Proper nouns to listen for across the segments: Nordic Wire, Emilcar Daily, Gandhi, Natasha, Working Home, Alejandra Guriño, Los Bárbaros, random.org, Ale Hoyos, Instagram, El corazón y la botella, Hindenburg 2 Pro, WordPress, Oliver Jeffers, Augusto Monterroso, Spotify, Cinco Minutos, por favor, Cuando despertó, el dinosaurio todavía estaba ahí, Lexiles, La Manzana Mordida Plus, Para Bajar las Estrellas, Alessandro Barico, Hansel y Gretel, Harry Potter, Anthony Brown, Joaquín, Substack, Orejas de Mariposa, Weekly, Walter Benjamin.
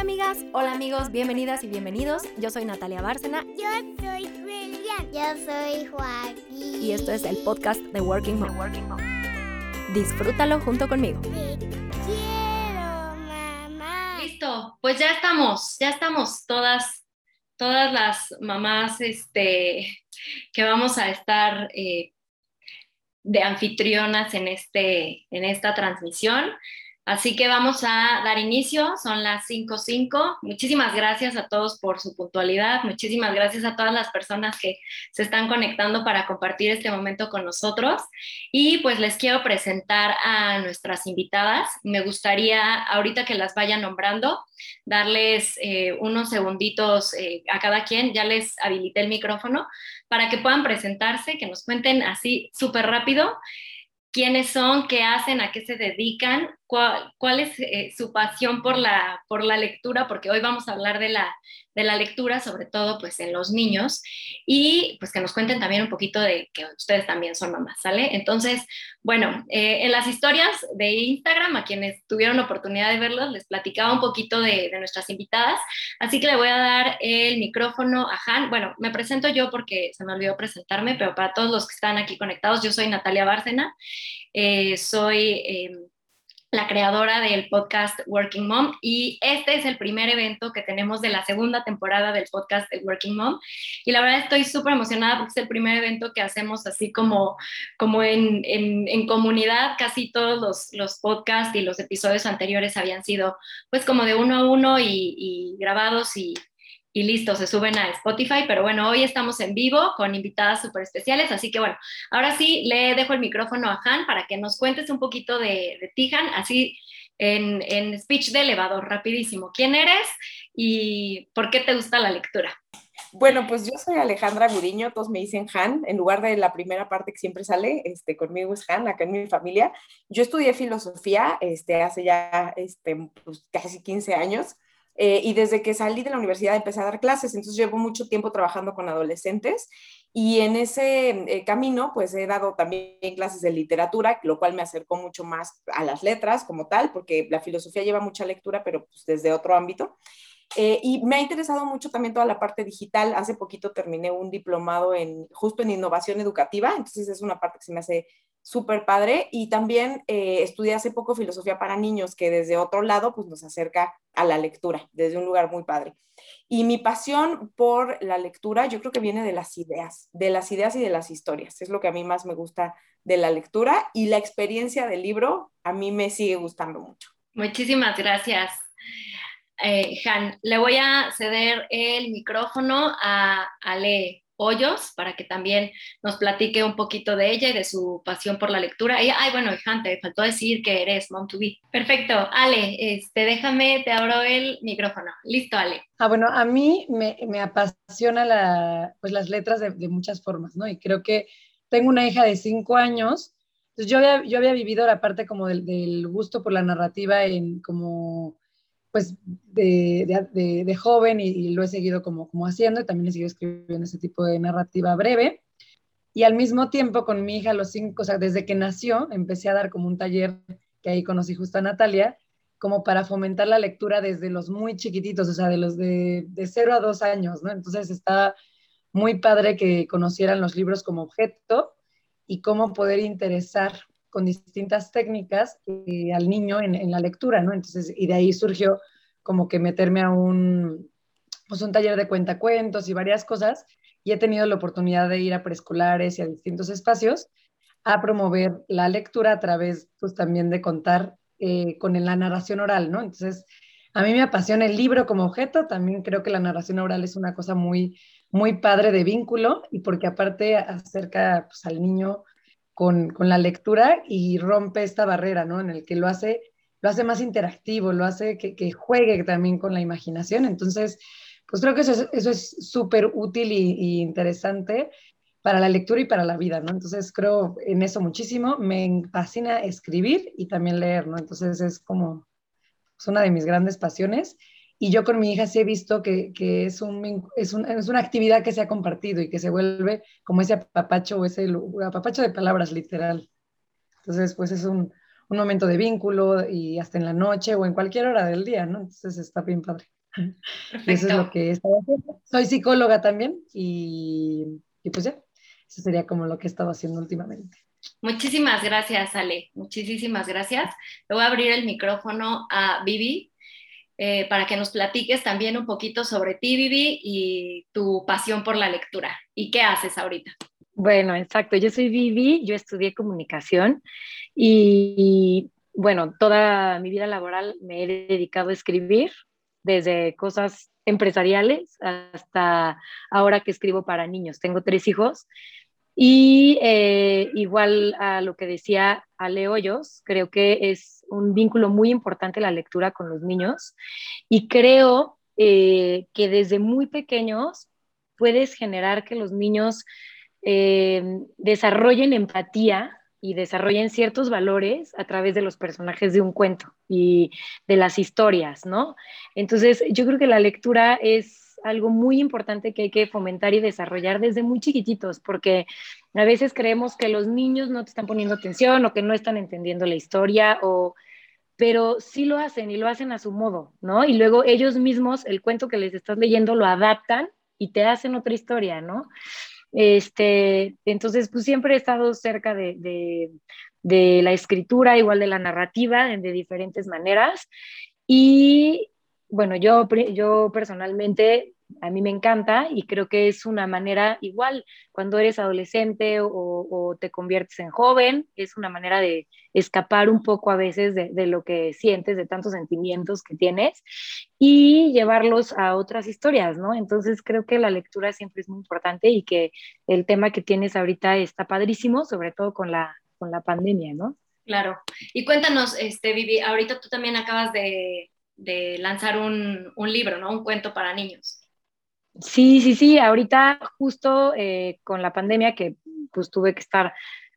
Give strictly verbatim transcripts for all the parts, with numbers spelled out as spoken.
Hola amigas, hola amigos, bienvenidas y bienvenidos. Yo soy Natalia Bárcena. Yo soy Julián. Yo soy Joaquín. Y esto es el podcast de Working Home. Working Home. Disfrútalo junto conmigo. Te quiero, mamá. Listo, pues ya estamos, ya estamos todas, todas las mamás este, que vamos a estar eh, de anfitrionas en, este, en esta transmisión. Así que vamos a dar inicio, son las cinco cero cinco. Muchísimas gracias a todos por su puntualidad, muchísimas gracias a todas las personas que se están conectando para compartir este momento con nosotros. Y pues les quiero presentar a nuestras invitadas. Me gustaría, ahorita que las vaya nombrando, darles eh, unos segunditos eh, a cada quien. Ya les habilité el micrófono para que puedan presentarse, que nos cuenten así súper rápido. ¿Quiénes son? ¿Qué hacen? ¿A qué se dedican? ¿Cuál, cuál es eh, su pasión por la, por la lectura? Porque hoy vamos a hablar de la, de la lectura, sobre todo pues, en los niños. Y pues que nos cuenten también un poquito de que ustedes también son mamás, ¿sale? Entonces, bueno, eh, en las historias de Instagram, a quienes tuvieron la oportunidad de verlos, les platicaba un poquito de, de nuestras invitadas. Así que le voy a dar el micrófono a Han. Bueno, me presento yo porque se me olvidó presentarme, pero para todos los que están aquí conectados, yo soy Natalia Bárcena. Eh, soy eh, la creadora del podcast Working Mom y este es el primer evento que tenemos de la segunda temporada del podcast de Working Mom y la verdad estoy súper emocionada porque es el primer evento que hacemos así como, como en, en, en comunidad. Casi todos los, los podcasts y los episodios anteriores habían sido pues como de uno a uno y, y grabados y Y listo, se suben a Spotify, pero bueno, hoy estamos en vivo con invitadas súper especiales, así que bueno, ahora sí le dejo el micrófono a Han para que nos cuentes un poquito de, de ti, Han, así en, en speech de elevador, rapidísimo. ¿Quién eres y por qué te gusta la lectura? Bueno, pues yo soy Alejandra Guriño, todos me dicen Han, en lugar de la primera parte que siempre sale, este, conmigo es Han, acá en mi familia. Yo estudié filosofía este, hace ya este, pues, casi quince años. Eh, y desde que salí de la universidad empecé a dar clases, entonces llevo mucho tiempo trabajando con adolescentes y en ese eh, camino pues he dado también clases de literatura, lo cual me acercó mucho más a las letras como tal, porque la filosofía lleva mucha lectura, pero pues, desde otro ámbito. Eh, y me ha interesado mucho también toda la parte digital. Hace poquito terminé un diplomado en, justo en innovación educativa, entonces es una parte que se me hace súper padre, y también eh, estudié hace poco filosofía para niños, que desde otro lado pues, nos acerca a la lectura, desde un lugar muy padre. Y mi pasión por la lectura yo creo que viene de las ideas, de las ideas y de las historias, es lo que a mí más me gusta de la lectura, y la experiencia del libro a mí me sigue gustando mucho. Muchísimas gracias. Eh, Han, le voy a ceder el micrófono a Ale Hoyos para que también nos platique un poquito de ella y de su pasión por la lectura. Y, ay, bueno, Han, te faltó decir que eres mom to be. Perfecto, Ale, este, déjame, te abro el micrófono. Listo, Ale. Ah, bueno, a mí me, me apasiona la, pues, las letras de, de muchas formas, ¿no? Y creo que tengo una hija de cinco años. Entonces yo había, yo había vivido la parte como del, del gusto por la narrativa en como... pues de, de, de, de joven y, y lo he seguido como, como haciendo y también he seguido escribiendo ese tipo de narrativa breve y al mismo tiempo con mi hija a los cinco, o sea, desde que nació empecé a dar como un taller que ahí conocí justo a Natalia, como para fomentar la lectura desde los muy chiquititos, o sea, de los de, de cero a dos años, ¿no? Entonces está muy padre que conocieran los libros como objeto y cómo poder interesar con distintas técnicas eh, al niño en, en la lectura, ¿no? Entonces, y de ahí surgió como que meterme a un, pues un taller de cuentacuentos y varias cosas, y he tenido la oportunidad de ir a preescolares y a distintos espacios a promover la lectura a través, pues también de contar eh, con la narración oral, ¿no? Entonces, a mí me apasiona el libro como objeto, también creo que la narración oral es una cosa muy, muy padre de vínculo, y porque aparte acerca pues, al niño... Con, con la lectura y rompe esta barrera, ¿no? En el que lo hace, lo hace más interactivo, lo hace que, que juegue también con la imaginación. Entonces, pues creo que eso es, eso es súper útil y, y interesante para la lectura y para la vida, ¿no? Entonces, creo en eso muchísimo. Me fascina escribir y también leer, ¿no? Entonces, es como pues una de mis grandes pasiones. Y yo con mi hija sí he visto que, que es, un, es, un, es una actividad que se ha compartido y que se vuelve como ese apapacho o ese apapacho de palabras literal. Entonces, pues es un, un momento de vínculo y hasta en la noche o en cualquier hora del día, ¿no? Entonces está bien padre. Perfecto. Eso es lo que estaba haciendo. Soy psicóloga también y, y pues ya, eso sería como lo que he estado haciendo últimamente. Muchísimas gracias, Ale. Muchísimas gracias. Le voy a abrir el micrófono a Vivi eh, para que nos platiques también un poquito sobre ti, Vivi, y tu pasión por la lectura. ¿Y qué haces ahorita? Bueno, exacto. Yo soy Vivi, yo estudié comunicación y, bueno, toda mi vida laboral me he dedicado a escribir, desde cosas empresariales hasta ahora que escribo para niños. Tengo tres hijos. Y eh, igual a lo que decía Ale Hoyos, creo que es un vínculo muy importante la lectura con los niños, y creo eh, que desde muy pequeños puedes generar que los niños eh, desarrollen empatía y desarrollen ciertos valores a través de los personajes de un cuento y de las historias, ¿no? Entonces yo creo que la lectura es algo muy importante que hay que fomentar y desarrollar desde muy chiquititos, porque a veces creemos que los niños no te están poniendo atención o que no están entendiendo la historia, o... pero sí lo hacen y lo hacen a su modo, ¿no? Y luego ellos mismos, el cuento que les estás leyendo, lo adaptan y te hacen otra historia, ¿no? Este, entonces, pues siempre he estado cerca de, de, de la escritura, igual de la narrativa, de diferentes maneras, y... Bueno, yo, yo personalmente, a mí me encanta y creo que es una manera igual, cuando eres adolescente o, o te conviertes en joven, es una manera de escapar un poco a veces de, de lo que sientes, de tantos sentimientos que tienes y llevarlos a otras historias, ¿no? Entonces creo que la lectura siempre es muy importante y que el tema que tienes ahorita está padrísimo, sobre todo con la, con la pandemia, ¿no? Claro. Y cuéntanos, este, Vivi, ahorita tú también acabas de... de lanzar un, un libro, ¿no? Un cuento para niños. Sí, sí, sí. Ahorita justo eh, con la pandemia que pues tuve que estar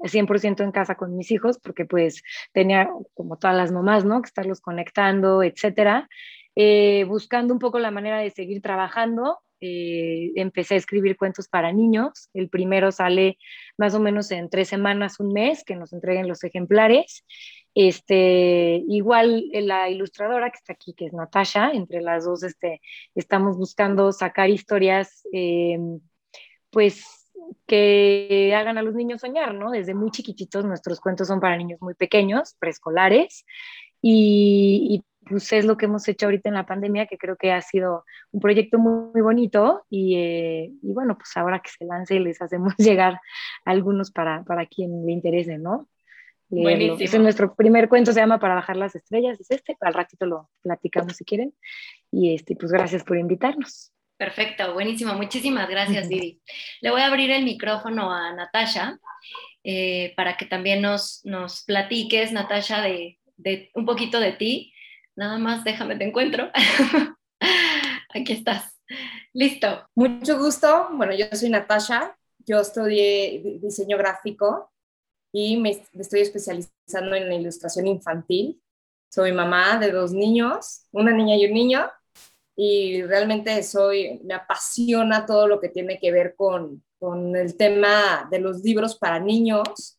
cien por ciento en casa con mis hijos porque pues tenía como todas las mamás, ¿no? Que estarlos conectando, etcétera. Eh, buscando un poco la manera de seguir trabajando, eh, empecé a escribir cuentos para niños. El primero sale más o menos en tres semanas, un mes, que nos entreguen los ejemplares. Este, igual la ilustradora que está aquí, que es Natasha, entre las dos este, estamos buscando sacar historias eh, pues, que hagan a los niños soñar, ¿no? Desde muy chiquititos, nuestros cuentos son para niños muy pequeños, preescolares, y, y pues es lo que hemos hecho ahorita en la pandemia, que creo que ha sido un proyecto muy, muy bonito, y, eh, y bueno, pues ahora que se lance les hacemos llegar algunos para, para quien le interese, ¿no? Buenísimo. Ese es nuestro primer cuento, se llama Para Bajar las Estrellas, es este, al ratito lo platicamos si quieren, y este, pues gracias por invitarnos. Perfecto, buenísimo, muchísimas gracias, Vivi. Le voy a abrir el micrófono a Natasha, eh, para que también nos, nos platiques, Natasha, de, de un poquito de ti, nada más déjame te encuentro, aquí estás, listo. Mucho gusto, bueno, yo soy Natasha, yo estudié diseño gráfico, y me, me estoy especializando en la ilustración infantil. Soy mamá de dos niños, una niña y un niño, y realmente soy, me apasiona todo lo que tiene que ver con, con el tema de los libros para niños,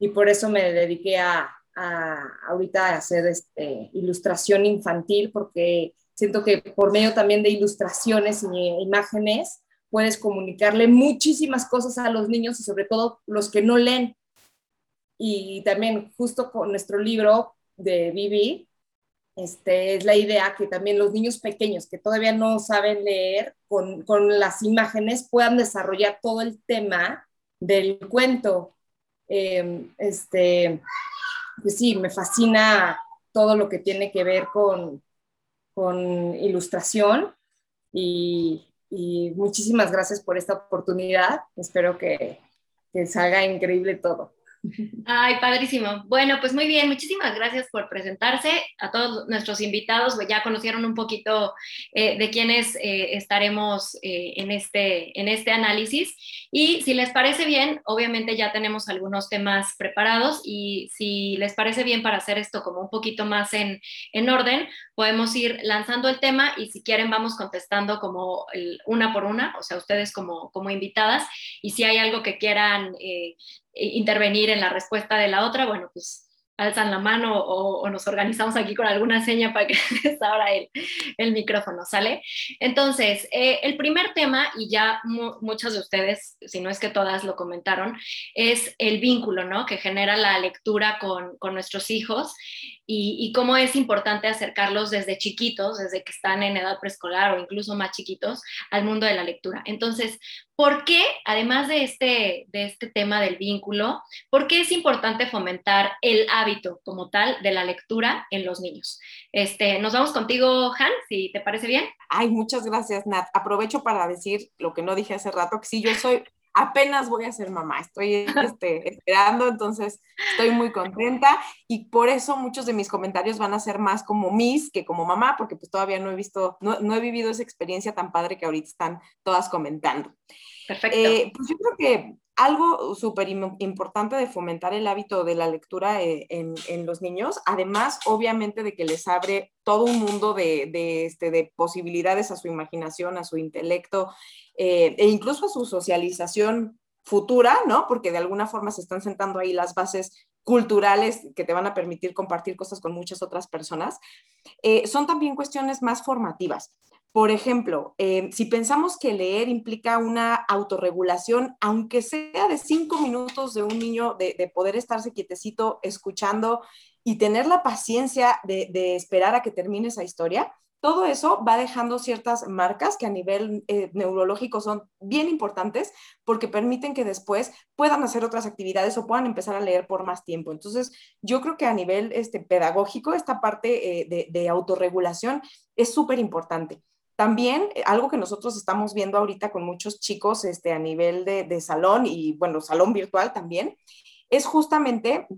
y por eso me dediqué a, a ahorita a hacer este, ilustración infantil, porque siento que por medio también de ilustraciones y imágenes puedes comunicarle muchísimas cosas a los niños, y sobre todo los que no leen. Y también justo con nuestro libro de Vivi, este, es la idea que también los niños pequeños que todavía no saben leer, con, con las imágenes puedan desarrollar todo el tema del cuento. Eh, este, pues sí, me fascina todo lo que tiene que ver con, con ilustración y, y muchísimas gracias por esta oportunidad. Espero que, que salga increíble todo. Ay, padrísimo. Bueno, pues muy bien, muchísimas gracias por presentarse a todos nuestros invitados, ya conocieron un poquito eh, de quiénes eh, estaremos eh, en, este, en este análisis, y si les parece bien, obviamente ya tenemos algunos temas preparados, y si les parece bien, para hacer esto como un poquito más en, en orden, podemos ir lanzando el tema y si quieren vamos contestando como el, una por una, o sea, ustedes como, como invitadas, y si hay algo que quieran eh, intervenir en la respuesta de la otra, bueno, pues alzan la mano o, o nos organizamos aquí con alguna seña para que les abra el, el micrófono, ¿sale? Entonces, eh, el primer tema, y ya mu- muchos de ustedes, si no es que todas lo comentaron, es el vínculo, ¿no?, que genera la lectura con, con nuestros hijos y, y cómo es importante acercarlos desde chiquitos, desde que están en edad preescolar o incluso más chiquitos, al mundo de la lectura. Entonces, ¿por qué, además de este, de este tema del vínculo, por qué es importante fomentar el hábito como tal de la lectura en los niños? Este, nos vamos contigo, Han, si te parece bien. Ay, muchas gracias, Nat. Aprovecho para decir lo que no dije hace rato, que sí, yo soy, apenas voy a ser mamá, estoy este, esperando, entonces estoy muy contenta y por eso muchos de mis comentarios van a ser más como mis que como mamá, porque pues todavía no he visto, no, no he vivido esa experiencia tan padre que ahorita están todas comentando. Perfecto. Eh, pues yo creo que algo súper importante de fomentar el hábito de la lectura en, en los niños, además obviamente de que les abre todo un mundo de, de, este, de posibilidades a su imaginación, a su intelecto, eh, e incluso a su socialización futura, ¿no? Porque de alguna forma se están sentando ahí las bases culturales que te van a permitir compartir cosas con muchas otras personas. Eh, son también cuestiones más formativas. Por ejemplo, eh, si pensamos que leer implica una autorregulación, aunque sea de cinco minutos de un niño, de, de poder estarse quietecito, escuchando y tener la paciencia de, de esperar a que termine esa historia, todo eso va dejando ciertas marcas que a nivel eh, neurológico son bien importantes porque permiten que después puedan hacer otras actividades o puedan empezar a leer por más tiempo. Entonces, yo creo que a nivel este, pedagógico, esta parte eh, de, de autorregulación es súper importante. También algo que nosotros estamos viendo ahorita con muchos chicos este, a nivel de, de salón y, bueno, salón virtual también, es justamente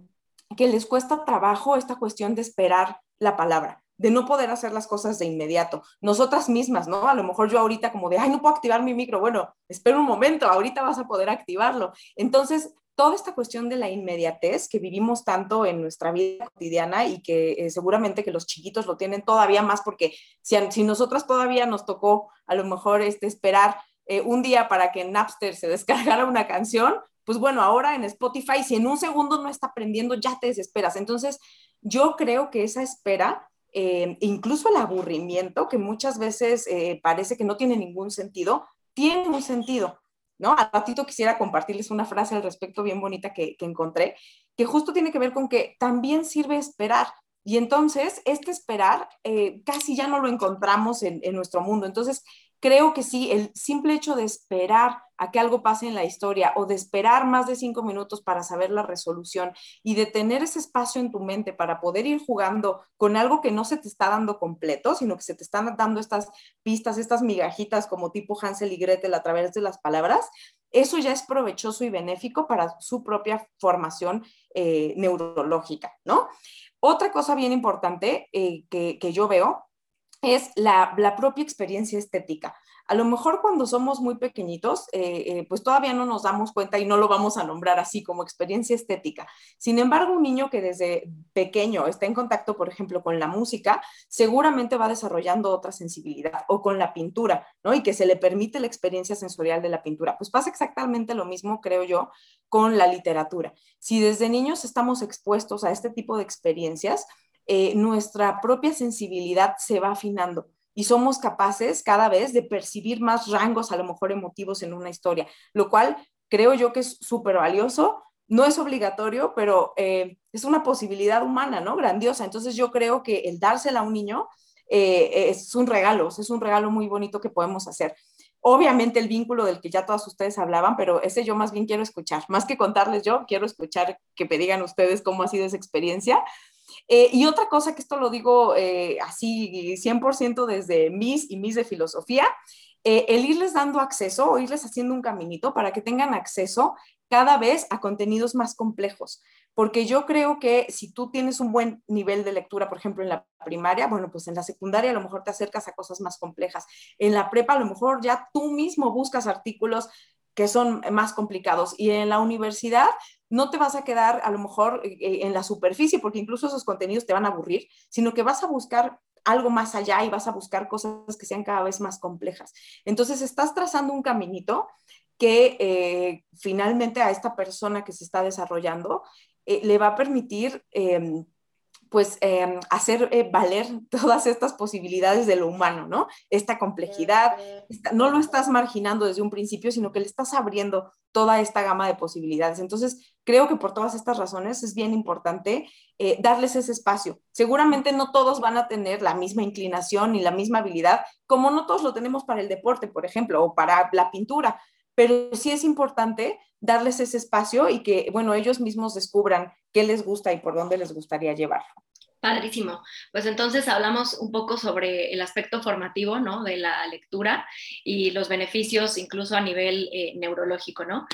que les cuesta trabajo esta cuestión de esperar la palabra, de no poder hacer las cosas de inmediato. Nosotras mismas, ¿no? A lo mejor yo ahorita como de, ay, no puedo activar mi micro. Bueno, espera un momento, ahorita vas a poder activarlo. Entonces, toda esta cuestión de la inmediatez que vivimos tanto en nuestra vida cotidiana y que eh, seguramente que los chiquitos lo tienen todavía más porque si, si nosotras todavía nos tocó a lo mejor este, esperar eh, un día para que en Napster se descargara una canción, pues bueno, ahora en Spotify, si en un segundo no está aprendiendo, ya te desesperas. Entonces, yo creo que esa espera, eh, incluso el aburrimiento, que muchas veces eh, parece que no tiene ningún sentido, tiene un sentido, ¿no? Al ratito quisiera compartirles una frase al respecto bien bonita que, que encontré, que justo tiene que ver con que también sirve esperar. Y entonces, este esperar eh, casi ya no lo encontramos en, en nuestro mundo. Entonces, creo que sí, el simple hecho de esperar a que algo pase en la historia o de esperar más de cinco minutos para saber la resolución y de tener ese espacio en tu mente para poder ir jugando con algo que no se te está dando completo, sino que se te están dando estas pistas, estas migajitas como tipo Hansel y Gretel a través de las palabras, eso ya es provechoso y benéfico para su propia formación eh, neurológica, ¿no? Otra cosa bien importante eh, que, que yo veo es la, la propia experiencia estética. A lo mejor cuando somos muy pequeñitos, eh, eh, pues todavía no nos damos cuenta y no lo vamos a nombrar así como experiencia estética. Sin embargo, un niño que desde pequeño está en contacto, por ejemplo, con la música, seguramente va desarrollando otra sensibilidad o con la pintura, ¿no? Y que se le permite la experiencia sensorial de la pintura. Pues pasa exactamente lo mismo, creo yo, con la literatura. Si desde niños estamos expuestos a este tipo de experiencias, Eh, nuestra propia sensibilidad se va afinando y somos capaces cada vez de percibir más rangos, a lo mejor emotivos, en una historia, lo cual creo yo que es súper valioso. No es obligatorio, pero eh, es una posibilidad humana, ¿no? Grandiosa. Entonces yo creo que el dársela a un niño eh, es un regalo, es un regalo muy bonito que podemos hacer. Obviamente el vínculo del que ya todas ustedes hablaban, pero ese yo más bien quiero escuchar. Más que contarles yo, quiero escuchar que me digan ustedes cómo ha sido esa experiencia. Eh, y otra cosa, que esto lo digo eh, así cien por ciento desde mis y mis de filosofía, eh, el irles dando acceso o irles haciendo un caminito para que tengan acceso cada vez a contenidos más complejos. Porque yo creo que si tú tienes un buen nivel de lectura, por ejemplo, en la primaria, bueno, pues en la secundaria a lo mejor te acercas a cosas más complejas. En la prepa a lo mejor ya tú mismo buscas artículos que son más complicados. Y en la universidad no te vas a quedar a lo mejor en la superficie, porque incluso esos contenidos te van a aburrir, sino que vas a buscar algo más allá y vas a buscar cosas que sean cada vez más complejas. Entonces estás trazando un caminito que eh, finalmente a esta persona que se está desarrollando eh, le va a permitir eh, pues eh, hacer eh, valer todas estas posibilidades de lo humano, ¿no? Esta complejidad, esta, no lo estás marginando desde un principio, sino que le estás abriendo toda esta gama de posibilidades. Entonces, creo que por todas estas razones es bien importante eh, darles ese espacio. Seguramente no todos van a tener la misma inclinación ni la misma habilidad, como no todos lo tenemos para el deporte, por ejemplo, o para la pintura, pero sí es importante darles ese espacio y que, bueno, ellos mismos descubran qué les gusta y por dónde les gustaría llevarlo. Padrísimo. Pues entonces hablamos un poco sobre el aspecto formativo, ¿no?, de la lectura y los beneficios incluso a nivel eh, neurológico, ¿no?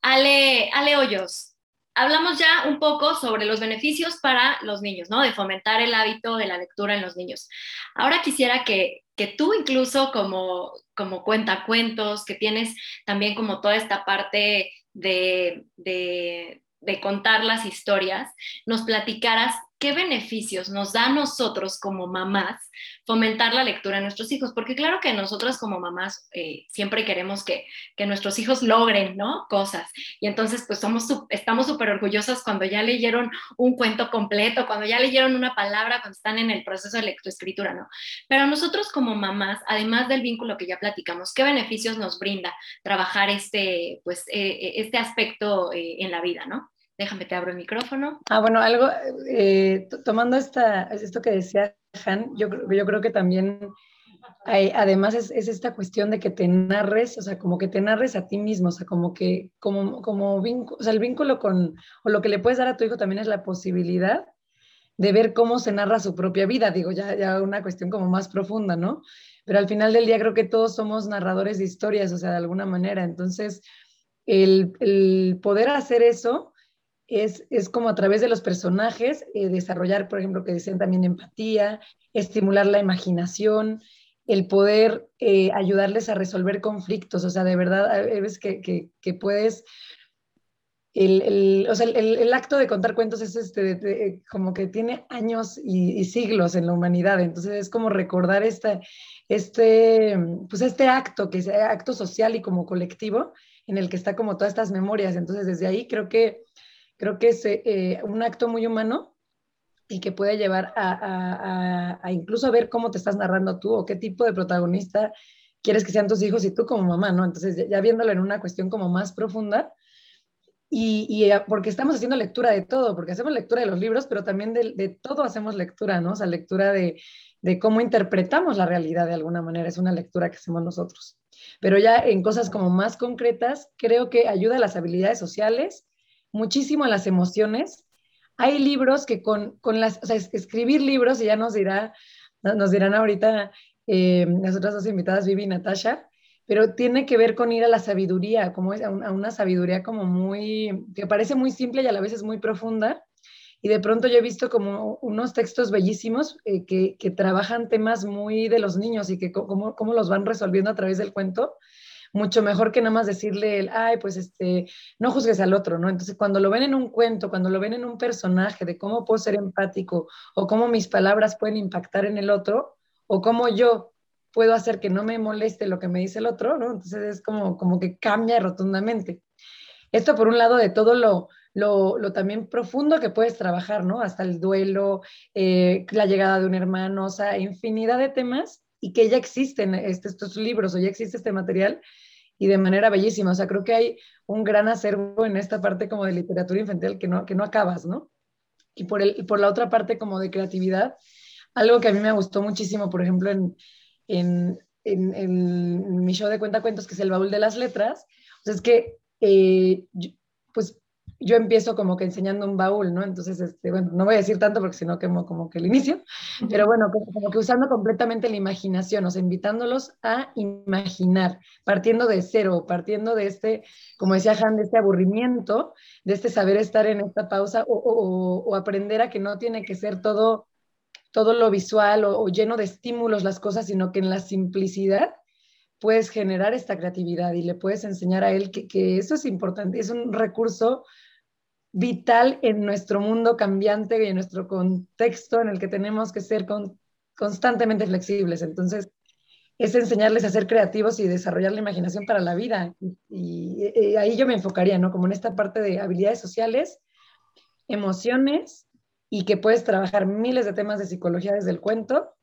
Ale, Ale Hoyos, hablamos ya un poco sobre los beneficios para los niños, ¿no?, de fomentar el hábito de la lectura en los niños. Ahora quisiera que, que tú incluso como, como cuentacuentos, que tienes también como toda esta parte de... de de contar las historias, nos platicaras qué beneficios nos da a nosotros como mamás fomentar la lectura a nuestros hijos, porque claro que nosotras como mamás eh, siempre queremos que, que nuestros hijos logren, ¿no?, cosas, y entonces pues somos, estamos súper orgullosas cuando ya leyeron un cuento completo, cuando ya leyeron una palabra, cuando están en el proceso de lectoescritura, ¿no? Pero nosotros como mamás, además del vínculo que ya platicamos, ¿qué beneficios nos brinda trabajar este, pues, eh, este aspecto eh, en la vida, ¿no? Déjame, te abro el micrófono. Ah, bueno, algo, eh, t- tomando esta, esto que decía Han, yo, yo creo que también, hay, además es, es esta cuestión de que te narres, o sea, como que te narres a ti mismo, o sea, como que, como, como vincu- o sea, el vínculo con, o lo que le puedes dar a tu hijo también es la posibilidad de ver cómo se narra su propia vida, digo, ya, ya una cuestión como más profunda, ¿no? Pero al final del día creo que todos somos narradores de historias, o sea, de alguna manera, entonces, el, el poder hacer eso, Es, es como a través de los personajes, eh, desarrollar, por ejemplo, que dicen también empatía, estimular la imaginación, el poder eh, ayudarles a resolver conflictos, o sea, de verdad, hay veces que, que, que puedes, el, el, o sea, el, el acto de contar cuentos es este, de, de, como que tiene años y, y siglos en la humanidad, entonces es como recordar esta, este, pues este acto, que es acto social y como colectivo, en el que está como todas estas memorias, entonces desde ahí creo que Creo que es eh, un acto muy humano y que puede llevar a, a, a, a incluso ver cómo te estás narrando tú o qué tipo de protagonista quieres que sean tus hijos y tú como mamá, ¿no? Entonces ya viéndolo en una cuestión como más profunda y, y porque estamos haciendo lectura de todo, porque hacemos lectura de los libros, pero también de, de todo hacemos lectura, ¿no? O sea, lectura de, de cómo interpretamos la realidad de alguna manera, es una lectura que hacemos nosotros. Pero ya en cosas como más concretas, creo que ayuda a las habilidades sociales, muchísimo a las emociones. Hay libros que con, con las, o sea, escribir libros, y ya nos dirá, nos dirán ahorita eh, nosotras dos invitadas, Vivi y Natasha, pero tiene que ver con ir a la sabiduría, como es, a, un, a una sabiduría como muy, que parece muy simple y a la vez es muy profunda, y de pronto yo he visto como unos textos bellísimos eh, que, que trabajan temas muy de los niños y que cómo, cómo los van resolviendo a través del cuento, mucho mejor que nada más decirle, el, ay, pues este, no juzgues al otro, ¿no? Entonces, cuando lo ven en un cuento, cuando lo ven en un personaje, de cómo puedo ser empático, o cómo mis palabras pueden impactar en el otro, o cómo yo puedo hacer que no me moleste lo que me dice el otro, ¿no? Entonces, es como, como que cambia rotundamente. Esto, por un lado, de todo lo, lo, lo también profundo que puedes trabajar, ¿no? Hasta el duelo, eh, la llegada de un hermano, o sea, infinidad de temas, y que ya existen este, estos libros o ya existe este material y de manera bellísima, o sea, creo que hay un gran acervo en esta parte como de literatura infantil que no, que no acabas, ¿no? Y por, el, y por la otra parte como de creatividad, algo que a mí me gustó muchísimo, por ejemplo, en, en, en, en mi show de cuentacuentos, que es El Baúl de las Letras, o sea, es que, eh, yo, pues, yo empiezo como que enseñando un baúl, ¿no? Entonces, este, bueno, no voy a decir tanto porque si no quemo como que el inicio, pero bueno, como, como que usando completamente la imaginación, o sea, invitándolos a imaginar, partiendo de cero, partiendo de este, como decía Han, de este aburrimiento, de este saber estar en esta pausa o, o, o aprender a que no tiene que ser todo, todo lo visual o, o lleno de estímulos las cosas, sino que en la simplicidad puedes generar esta creatividad y le puedes enseñar a él que, que eso es importante, es un recurso vital en nuestro mundo cambiante y en nuestro contexto en el que tenemos que ser con, constantemente flexibles. Entonces, es enseñarles a ser creativos y desarrollar la imaginación para la vida. Y, y, y ahí yo me enfocaría, ¿no? Como en esta parte de habilidades sociales, emociones y que puedes trabajar miles de temas de psicología desde el cuento.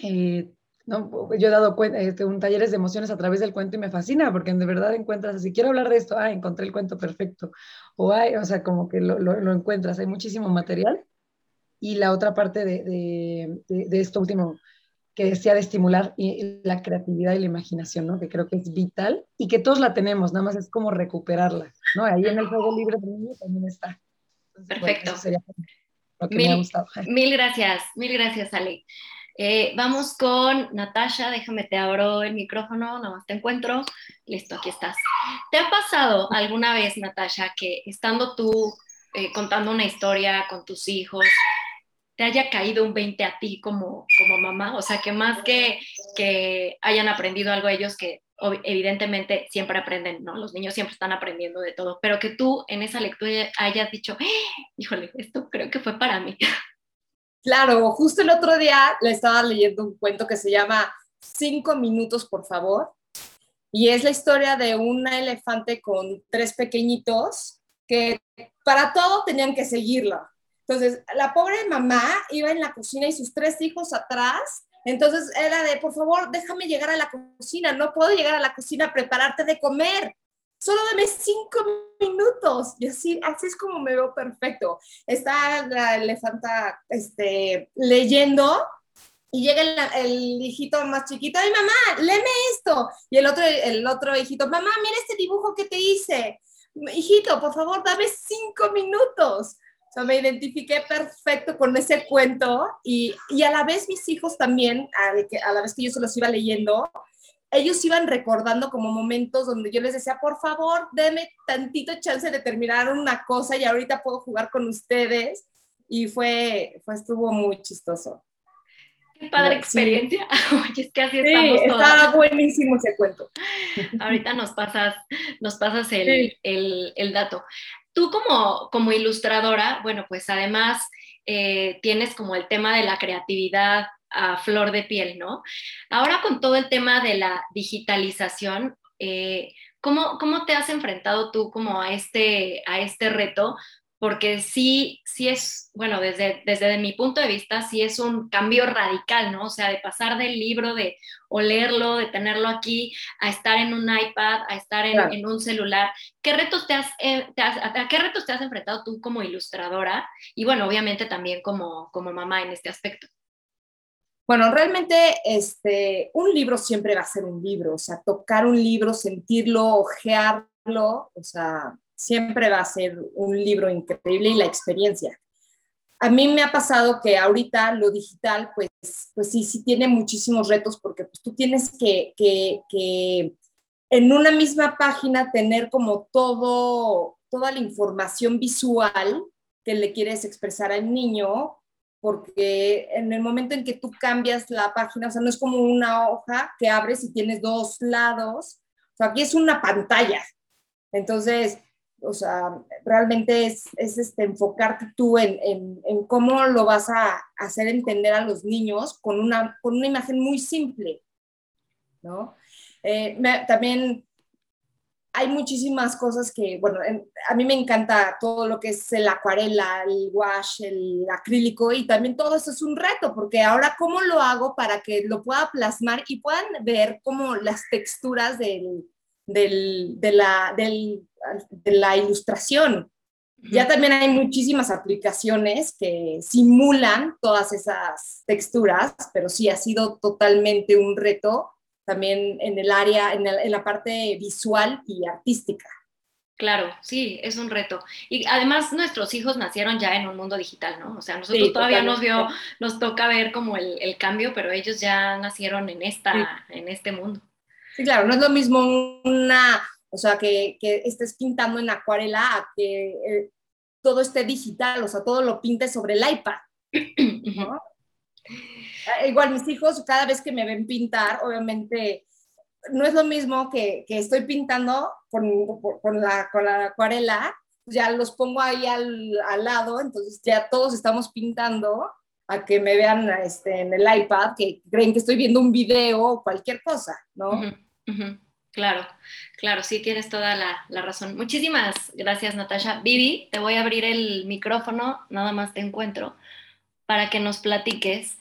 Eh, no, yo he dado cuenta, este, un taller de emociones a través del cuento y me fascina porque de verdad encuentras, si quiero hablar de esto, ah, encontré el cuento perfecto. O, ay, o sea, como que lo, lo, lo encuentras, hay muchísimo material. Y la otra parte de, de, de, de esto último que decía de estimular la creatividad y la imaginación, ¿no? Que creo que es vital y que todos la tenemos, nada más es como recuperarla, ¿no? Ahí en el juego libre también está. Entonces, perfecto. Bueno, eso sería lo que mil, me ha gustado. Mil gracias, mil gracias, Ale. Eh, vamos con Natasha, déjame te abro el micrófono, nada más te encuentro. Listo, aquí estás. ¿Te ha pasado alguna vez, Natasha, que estando tú eh, contando una historia con tus hijos, te haya caído un veinte a ti como, como mamá? O sea, que más que, que hayan aprendido algo ellos, que evidentemente siempre aprenden, ¿no? Los niños siempre están aprendiendo de todo, pero que tú en esa lectura hayas dicho, ¡eh! Híjole, esto creo que fue para mí. Claro, justo el otro día le estaba leyendo un cuento que se llama Cinco Minutos, por favor, y es la historia de un elefante con tres pequeñitos que para todo tenían que seguirlo. Entonces, la pobre mamá iba en la cocina y sus tres hijos atrás. Entonces, era de, por favor, déjame llegar a la cocina. No puedo llegar a la cocina a prepararte de comer. Solo dame cinco minutos. Y así, así es como me veo perfecto. Está la elefanta este, leyendo y llega el, el hijito más chiquito. ¡Ay, mamá, léeme esto! Y el otro, el otro hijito, mamá, mira este dibujo que te hice. Hijito, por favor, dame cinco minutos. O sea, me identifiqué perfecto con ese cuento y, y a la vez mis hijos también, a, a la vez que yo se los iba leyendo, ellos iban recordando como momentos donde yo les decía, por favor, denme tantito chance de terminar una cosa y ahorita puedo jugar con ustedes. Y fue, fue estuvo muy chistoso. Qué padre experiencia. Oye, es que así estamos sí, todas. Está buenísimo ese cuento. Ahorita nos pasas, nos pasas el, sí. el, el dato. Tú como, como ilustradora, bueno, pues además eh, tienes como el tema de la creatividad a flor de piel, ¿no? Ahora con todo el tema de la digitalización, eh, ¿cómo, cómo te has enfrentado tú como a este, a este reto? Porque sí, sí es, bueno, desde, desde mi punto de vista, sí es un cambio radical, ¿no? O sea, de pasar del libro, de olerlo, de tenerlo aquí, a estar en un iPad, a estar en, claro. en un celular. ¿Qué retos te has, eh, te has, ¿A qué retos te has enfrentado tú como ilustradora? Y bueno, obviamente también como, como mamá en este aspecto. Bueno, realmente este, un libro siempre va a ser un libro. O sea, tocar un libro, sentirlo, ojearlo, o sea... siempre va a ser un libro increíble y la experiencia. A mí me ha pasado que ahorita lo digital, pues, pues sí, sí tiene muchísimos retos porque pues, tú tienes que, que, que en una misma página tener como todo, toda la información visual que le quieres expresar al niño, porque en el momento en que tú cambias la página, o sea, no es como una hoja que abres y tienes dos lados, o sea, aquí es una pantalla. Entonces... o sea, realmente es, es este, enfocarte tú en, en, en cómo lo vas a hacer entender a los niños con una, con una imagen muy simple, ¿no? Eh, me, también hay muchísimas cosas que, bueno, en, a mí me encanta todo lo que es el acuarela, el wash, el acrílico, y también todo eso es un reto, porque ahora cómo lo hago para que lo pueda plasmar y puedan ver como las texturas del... Del, de, la, del, de la ilustración. Uh-huh. Ya también hay muchísimas aplicaciones que simulan todas esas texturas, pero sí ha sido totalmente un reto también en el área, en, el, en la parte visual y artística. Claro, sí, es un reto. Y además nuestros hijos nacieron ya en un mundo digital, ¿no? O sea, nosotros sí, todavía nos, vio, nos toca ver como el, el cambio, pero ellos ya nacieron en, esta, sí. en este mundo. Sí, claro, no es lo mismo una, o sea, que, que estés pintando en acuarela, que eh, todo esté digital, o sea, todo lo pintes sobre el iPad, ¿no? Igual mis hijos, cada vez que me ven pintar, obviamente, no es lo mismo que, que estoy pintando con, por, con, la, con la acuarela, ya los pongo ahí al, al lado, entonces ya todos estamos pintando, a que me vean este, en el iPad, que creen que estoy viendo un video o cualquier cosa, ¿no? Uh-huh, uh-huh. Claro, claro, sí, tienes toda la, la razón. Muchísimas gracias, Natasha. Vivi, te voy a abrir el micrófono, nada más te encuentro, para que nos platiques.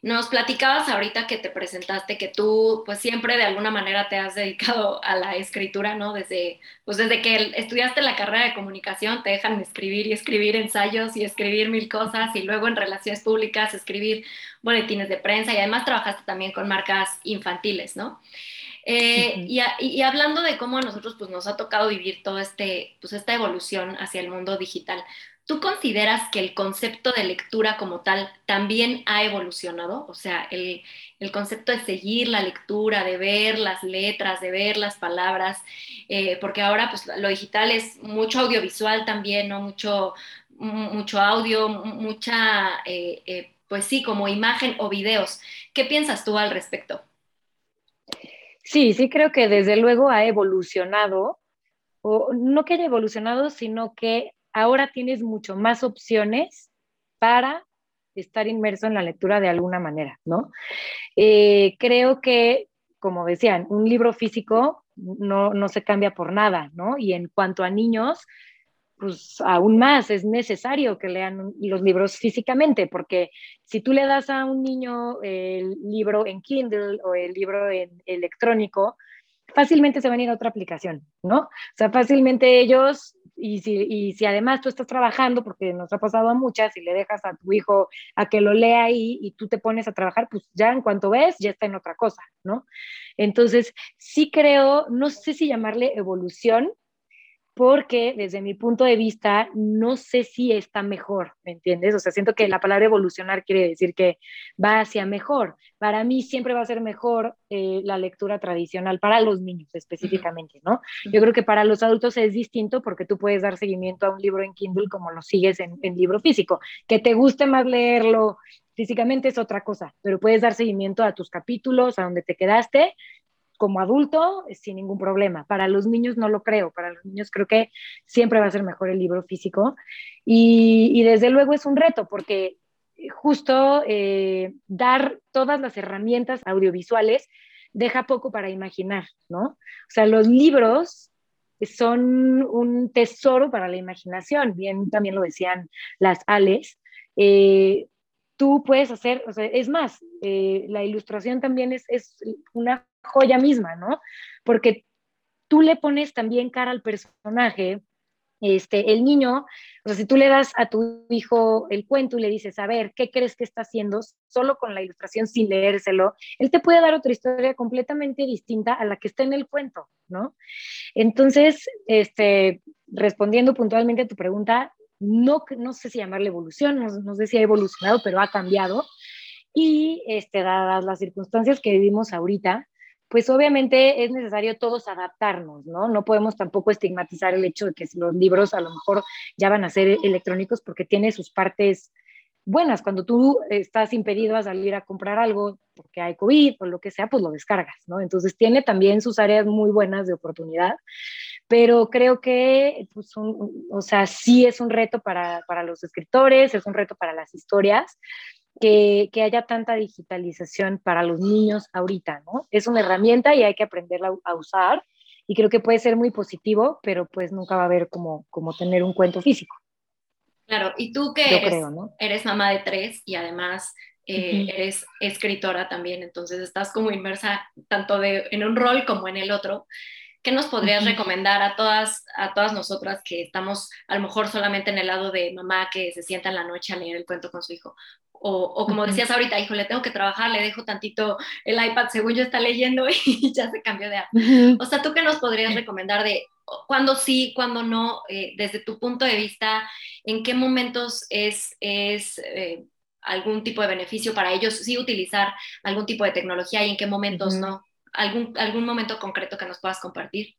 Nos platicabas ahorita que te presentaste que tú, pues siempre de alguna manera te has dedicado a la escritura, ¿no? Desde, pues desde que estudiaste la carrera de comunicación te dejan escribir y escribir ensayos y escribir mil cosas y luego en relaciones públicas escribir boletines de prensa y además trabajaste también con marcas infantiles, ¿no? Eh, uh-huh. y, a, y hablando de cómo a nosotros pues, nos ha tocado vivir toda este, pues, esta evolución hacia el mundo digital, ¿tú consideras que el concepto de lectura como tal también ha evolucionado? O sea, el, el concepto de seguir la lectura, de ver las letras, de ver las palabras, eh, porque ahora pues, lo digital es mucho audiovisual también, ¿no? mucho, m- mucho audio, m- mucha, eh, eh, pues sí, como imagen o videos. ¿Qué piensas tú al respecto? Sí, sí creo que desde luego ha evolucionado, o no que haya evolucionado, sino que ahora tienes mucho más opciones para estar inmerso en la lectura de alguna manera, ¿no? Eh, creo que, como decían, un libro físico no, no se cambia por nada, ¿no? Y en cuanto a niños, pues aún más es necesario que lean los libros físicamente, porque si tú le das a un niño el libro en Kindle o el libro en electrónico, fácilmente se van a ir a otra aplicación, ¿no? O sea, fácilmente ellos, y si, y si además tú estás trabajando, porque nos ha pasado a muchas, y le dejas a tu hijo a que lo lea ahí y tú te pones a trabajar, pues ya en cuanto ves, ya está en otra cosa, ¿no? Entonces, sí creo, no sé si llamarle evolución, porque desde mi punto de vista no sé si está mejor, ¿me entiendes? O sea, siento que la palabra evolucionar quiere decir que va hacia mejor. Para mí siempre va a ser mejor eh, la lectura tradicional, para los niños específicamente, ¿no? Yo creo que para los adultos es distinto porque tú puedes dar seguimiento a un libro en Kindle como lo sigues en, en libro físico. Que te guste más leerlo físicamente es otra cosa, pero puedes dar seguimiento a tus capítulos, a donde te quedaste, como adulto, sin ningún problema. Para los niños no lo creo, para los niños creo que siempre va a ser mejor el libro físico, y, y desde luego es un reto, porque justo eh, dar todas las herramientas audiovisuales deja poco para imaginar, ¿no? O sea, los libros son un tesoro para la imaginación, bien también lo decían las Ales, eh, tú puedes hacer, o sea, es más, eh, la ilustración también es, es una joya misma, ¿no? Porque tú le pones también cara al personaje, este, el niño, o sea, si tú le das a tu hijo el cuento y le dices, a ver, ¿qué crees que está haciendo? Solo con la ilustración, sin leérselo, él te puede dar otra historia completamente distinta a la que está en el cuento, ¿no? Entonces, este, respondiendo puntualmente a tu pregunta, no, no sé si llamarle evolución, no, no sé si ha evolucionado, pero ha cambiado, y este, dadas las circunstancias que vivimos ahorita, pues obviamente es necesario todos adaptarnos, ¿no? No podemos tampoco estigmatizar el hecho de que los libros a lo mejor ya van a ser electrónicos, porque tiene sus partes buenas. Cuando tú estás impedido a salir a comprar algo porque hay COVID o lo que sea, pues lo descargas, ¿no? Entonces tiene también sus áreas muy buenas de oportunidad, pero creo que, pues, un, o sea, sí es un reto para, para los escritores, es un reto para las historias, Que, que haya tanta digitalización para los niños ahorita, ¿no? Es una herramienta y hay que aprenderla a usar, y creo que puede ser muy positivo, pero pues nunca va a haber como, como tener un cuento físico. Claro, y tú que eres, creo, ¿no? Eres mamá de tres y además eh, uh-huh. eres escritora también, entonces estás como inmersa tanto de, en un rol como en el otro. ¿Qué nos podrías uh-huh. recomendar a todas, a todas nosotras que estamos a lo mejor solamente en el lado de mamá que se sienta en la noche a leer el cuento con su hijo? O, o como decías ahorita, hijo, le tengo que trabajar, le dejo tantito el iPad, según yo está leyendo y ya se cambió de app. Uh-huh. O sea, ¿tú qué nos podrías recomendar de cuándo sí, cuándo no? Eh, desde tu punto de vista, ¿en qué momentos es, es eh, algún tipo de beneficio para ellos sí utilizar algún tipo de tecnología y en qué momentos uh-huh. no? ¿Algún, algún momento concreto que nos puedas compartir?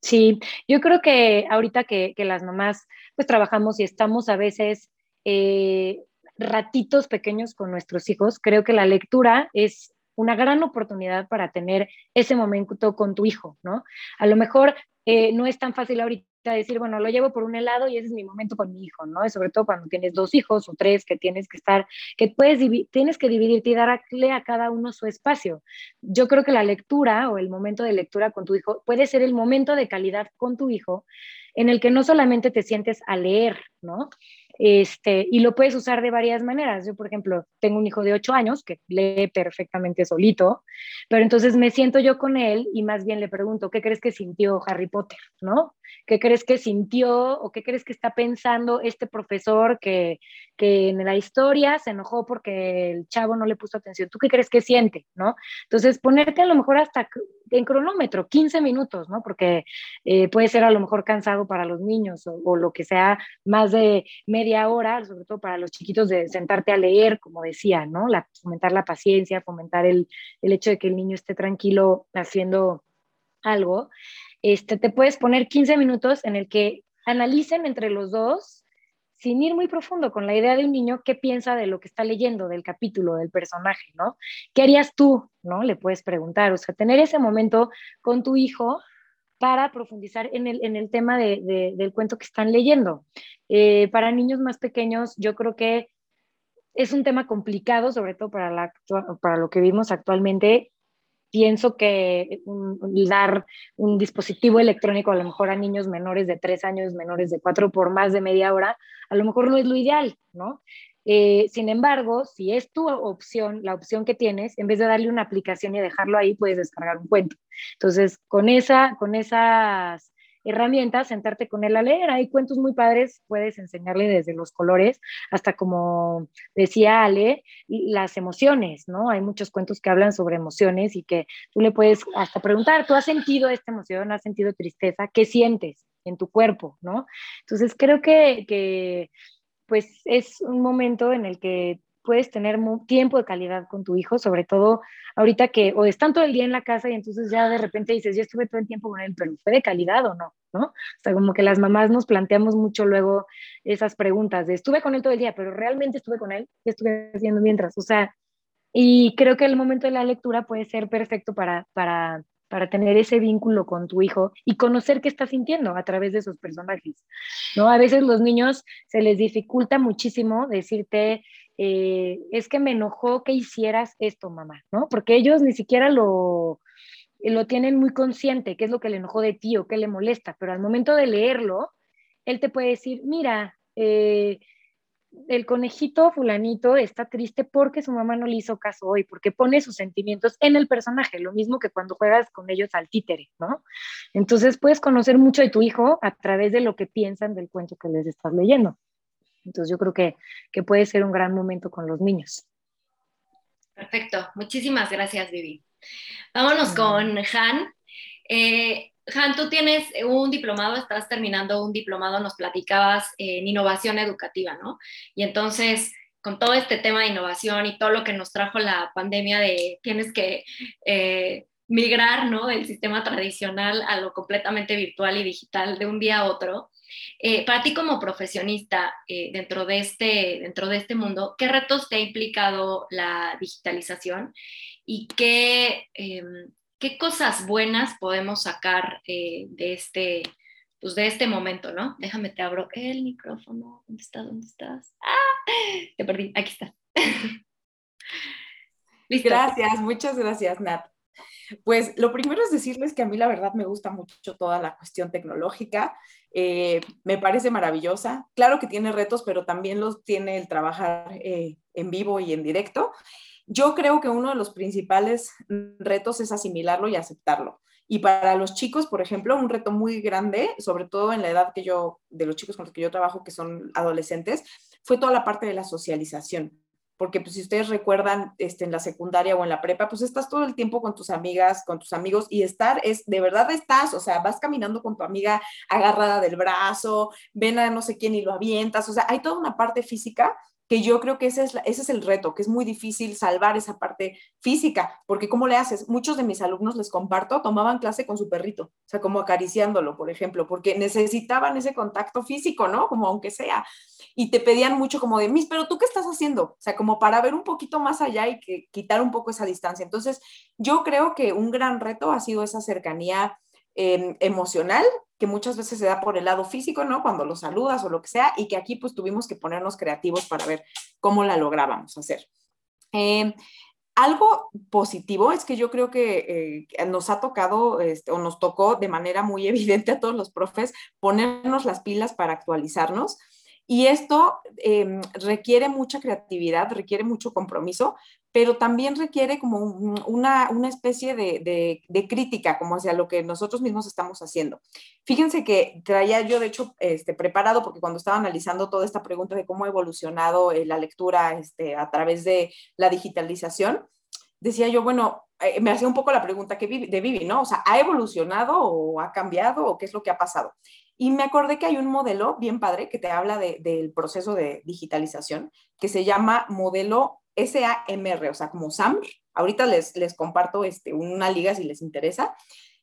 Sí, yo creo que ahorita que, que las mamás pues trabajamos y estamos a veces eh, ratitos pequeños con nuestros hijos, creo que la lectura es una gran oportunidad para tener ese momento con tu hijo, ¿no? A lo mejor eh, no es tan fácil ahorita a decir, bueno, lo llevo por un helado y ese es mi momento con mi hijo, ¿no? Y sobre todo cuando tienes dos hijos o tres que tienes que estar, que puedes, tienes que dividirte y darle a cada uno su espacio. Yo creo que la lectura o el momento de lectura con tu hijo puede ser el momento de calidad con tu hijo en el que no solamente te sientes a leer, ¿no? Este, y lo puedes usar de varias maneras. Yo, por ejemplo, tengo un hijo de ocho años que lee perfectamente solito, pero entonces me siento yo con él y más bien le pregunto, ¿qué crees que sintió Harry Potter? ¿No? ¿Qué crees que sintió o qué crees que está pensando este profesor que, que en la historia se enojó porque el chavo no le puso atención? ¿Tú qué crees que siente? ¿No? Entonces, ponerte a lo mejor hasta en cronómetro, quince minutos, ¿no? Porque eh, puede ser a lo mejor cansado para los niños o, o lo que sea, más de media hora, sobre todo para los chiquitos, de sentarte a leer, como decía, ¿no? La, fomentar la paciencia, fomentar el, el hecho de que el niño esté tranquilo haciendo algo. Este, te puedes poner quince minutos en el que analicen entre los dos, sin ir muy profundo, con la idea de un niño, qué piensa de lo que está leyendo, del capítulo, del personaje, ¿no? ¿Qué harías tú? ¿No? Le puedes preguntar, o sea, tener ese momento con tu hijo para profundizar en el, en el tema de, de, del cuento que están leyendo. Eh, para niños más pequeños, yo creo que es un tema complicado, sobre todo para, la, para lo que vimos actualmente. Pienso que un, dar un dispositivo electrónico a lo mejor a niños menores de tres años, menores de cuatro, por más de media hora, a lo mejor no es lo ideal, ¿no? Eh, sin embargo, si es tu opción, la opción que tienes, en vez de darle una aplicación y dejarlo ahí, puedes descargar un cuento. Entonces, con, esa, con esas herramientas, sentarte con él a leer. Hay cuentos muy padres, puedes enseñarle desde los colores hasta, como decía Ale, las emociones, ¿no? Hay muchos cuentos que hablan sobre emociones y que tú le puedes hasta preguntar, ¿tú has sentido esta emoción? ¿Has sentido tristeza? ¿Qué sientes en tu cuerpo? ¿No? Entonces creo que, que pues es un momento en el que puedes tener tiempo de calidad con tu hijo, sobre todo ahorita que o están todo el día en la casa y entonces ya de repente dices, yo estuve todo el tiempo con él, pero ¿fue de calidad o no? ¿No? O sea, como que las mamás nos planteamos mucho luego esas preguntas de estuve con él todo el día, pero ¿realmente estuve con él? ¿Qué estuve haciendo mientras? O sea, y creo que el momento de la lectura puede ser perfecto para, para, para tener ese vínculo con tu hijo y conocer qué está sintiendo a través de sus personajes, ¿no? A veces los niños se les dificulta muchísimo decirte, Eh, es que me enojó que hicieras esto, mamá, ¿no? Porque ellos ni siquiera lo, lo tienen muy consciente, qué es lo que le enojó de ti o qué le molesta, pero al momento de leerlo, él te puede decir, mira, eh, el conejito fulanito está triste porque su mamá no le hizo caso hoy, porque pone sus sentimientos en el personaje, lo mismo que cuando juegas con ellos al títere, ¿no? Entonces puedes conocer mucho de tu hijo a través de lo que piensan del cuento que les estás leyendo. Entonces yo creo que, que puede ser un gran momento con los niños. Perfecto. Muchísimas gracias, Vivi. Vámonos uh-huh. con Han. Eh, Han, tú tienes un diplomado, estás terminando un diplomado, nos platicabas eh, en innovación educativa, ¿no? Y entonces, con todo este tema de innovación y todo lo que nos trajo la pandemia de tienes que eh, migrar, ¿no? Del sistema tradicional a lo completamente virtual y digital de un día a otro. Eh, para ti como profesionista eh, dentro de este, dentro de este mundo, ¿qué retos te ha implicado la digitalización y qué, eh, qué cosas buenas podemos sacar eh, de, este, pues de este momento, ¿no? Déjame, te abro el micrófono. ¿Dónde estás? ¿Dónde estás? ¡Ah! Te perdí. Aquí está. Listo. Gracias, muchas gracias, Nat. Pues lo primero es decirles que a mí la verdad me gusta mucho toda la cuestión tecnológica, eh, me parece maravillosa, claro que tiene retos, pero también los tiene el trabajar eh, en vivo y en directo. Yo creo que uno de los principales retos es asimilarlo y aceptarlo, y para los chicos, por ejemplo, un reto muy grande, sobre todo en la edad que yo, de los chicos con los que yo trabajo, que son adolescentes, fue toda la parte de la socialización. Porque pues, si ustedes recuerdan este, en la secundaria o en la prepa, pues estás todo el tiempo con tus amigas, con tus amigos, y estar es, de verdad estás, o sea, vas caminando con tu amiga agarrada del brazo, ven a no sé quién y lo avientas, o sea, hay toda una parte física que yo creo que ese es, la, ese es el reto, que es muy difícil salvar esa parte física, porque ¿cómo le haces? Muchos de mis alumnos, les comparto, tomaban clase con su perrito, o sea, como acariciándolo, por ejemplo, porque necesitaban ese contacto físico, ¿no? Como aunque sea. Y te pedían mucho como de, mis, ¿pero tú qué estás haciendo? O sea, como para ver un poquito más allá y que, quitar un poco esa distancia. Entonces, yo creo que un gran reto ha sido esa cercanía eh, emocional, que muchas veces se da por el lado físico, ¿no? Cuando los saludas o lo que sea, y que aquí pues tuvimos que ponernos creativos para ver cómo la lográbamos hacer. Eh, algo positivo es que yo creo que eh, nos ha tocado este, o nos tocó de manera muy evidente a todos los profes ponernos las pilas para actualizarnos. Y esto eh, requiere mucha creatividad, requiere mucho compromiso, pero también requiere como un, una, una especie de, de, de crítica, como hacia lo que nosotros mismos estamos haciendo. Fíjense que traía yo, de hecho, este, preparado, porque cuando estaba analizando toda esta pregunta de cómo ha evolucionado eh, la lectura este, a través de la digitalización, decía yo, bueno, eh, me hacía un poco la pregunta que Vivi, de Vivi, ¿no? O sea, ¿ha evolucionado o ha cambiado o qué es lo que ha pasado? Y me acordé que hay un modelo bien padre que te habla de, del proceso de digitalización, que se llama modelo S A M R, o sea, como S A M R. Ahorita les, les comparto este, una liga si les interesa.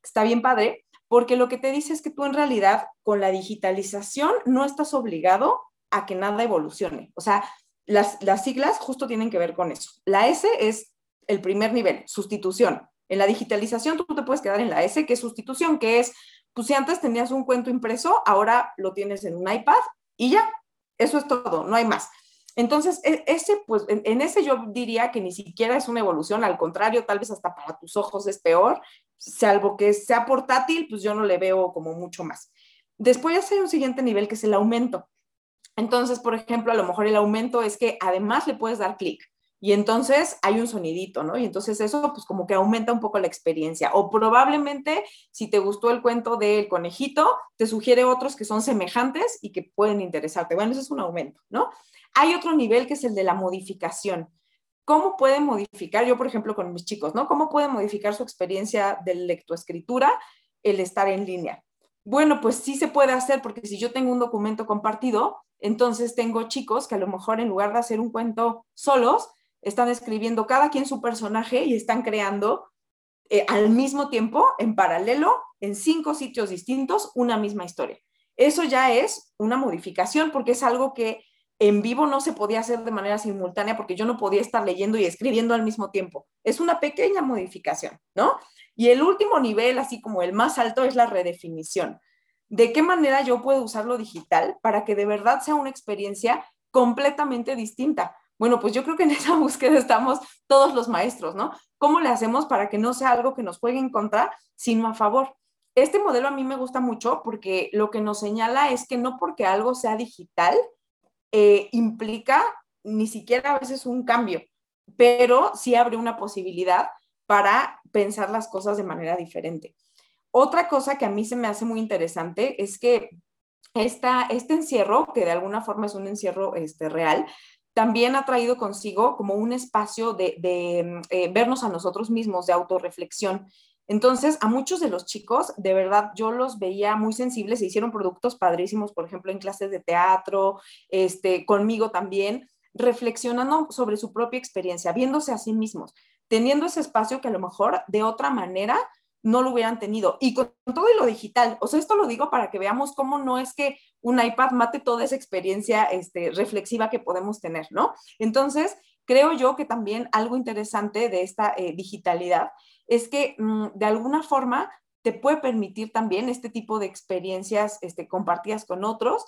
Está bien padre, porque lo que te dice es que tú en realidad con la digitalización no estás obligado a que nada evolucione. O sea, las, las siglas justo tienen que ver con eso. La S es el primer nivel, sustitución. En la digitalización tú te puedes quedar en la S, que es sustitución, que es... Pues si antes tenías un cuento impreso, ahora lo tienes en un iPad y ya, eso es todo, no hay más. Entonces, ese, pues, en, en ese yo diría que ni siquiera es una evolución, al contrario, tal vez hasta para tus ojos es peor, salvo que sea portátil, pues yo no le veo como mucho más. Después hay un siguiente nivel que es el aumento. Entonces, por ejemplo, a lo mejor el aumento es que además le puedes dar clic. Y entonces hay un sonidito, ¿no? Y entonces eso pues como que aumenta un poco la experiencia. O probablemente si te gustó el cuento del conejito, te sugiere otros que son semejantes y que pueden interesarte. Bueno, eso es un aumento, ¿no? Hay otro nivel que es el de la modificación. ¿Cómo pueden modificar? Yo, por ejemplo, con mis chicos, ¿no? ¿Cómo pueden modificar su experiencia de lectoescritura el estar en línea? Bueno, pues sí se puede hacer, porque si yo tengo un documento compartido, entonces tengo chicos que a lo mejor en lugar de hacer un cuento solos, están escribiendo cada quien su personaje y están creando eh, al mismo tiempo, en paralelo, en cinco sitios distintos, una misma historia. Eso ya es una modificación, porque es algo que en vivo no se podía hacer de manera simultánea, porque yo no podía estar leyendo y escribiendo al mismo tiempo. Es una pequeña modificación, ¿no? Y el último nivel, así como el más alto, es la redefinición. ¿De qué manera yo puedo usar lo digital para que de verdad sea una experiencia completamente distinta? Bueno, pues yo creo que en esa búsqueda estamos todos los maestros, ¿no? ¿Cómo le hacemos para que no sea algo que nos juegue en contra, sino a favor? Este modelo a mí me gusta mucho porque lo que nos señala es que no porque algo sea digital eh, implica ni siquiera a veces un cambio, pero sí abre una posibilidad para pensar las cosas de manera diferente. Otra cosa que a mí se me hace muy interesante es que esta, este encierro, que de alguna forma es un encierro este, real, también ha traído consigo como un espacio de, de eh, vernos a nosotros mismos, de autorreflexión. Entonces, a muchos de los chicos, de verdad, yo los veía muy sensibles, se hicieron productos padrísimos, por ejemplo, en clases de teatro, este, conmigo también, reflexionando sobre su propia experiencia, viéndose a sí mismos, teniendo ese espacio que a lo mejor de otra manera no lo hubieran tenido. Y con todo y lo digital, o sea, esto lo digo para que veamos cómo no es que un iPad mate toda esa experiencia este, reflexiva que podemos tener, ¿no? Entonces, creo yo que también algo interesante de esta eh, digitalidad es que mmm, de alguna forma te puede permitir también este tipo de experiencias este, compartidas con otros.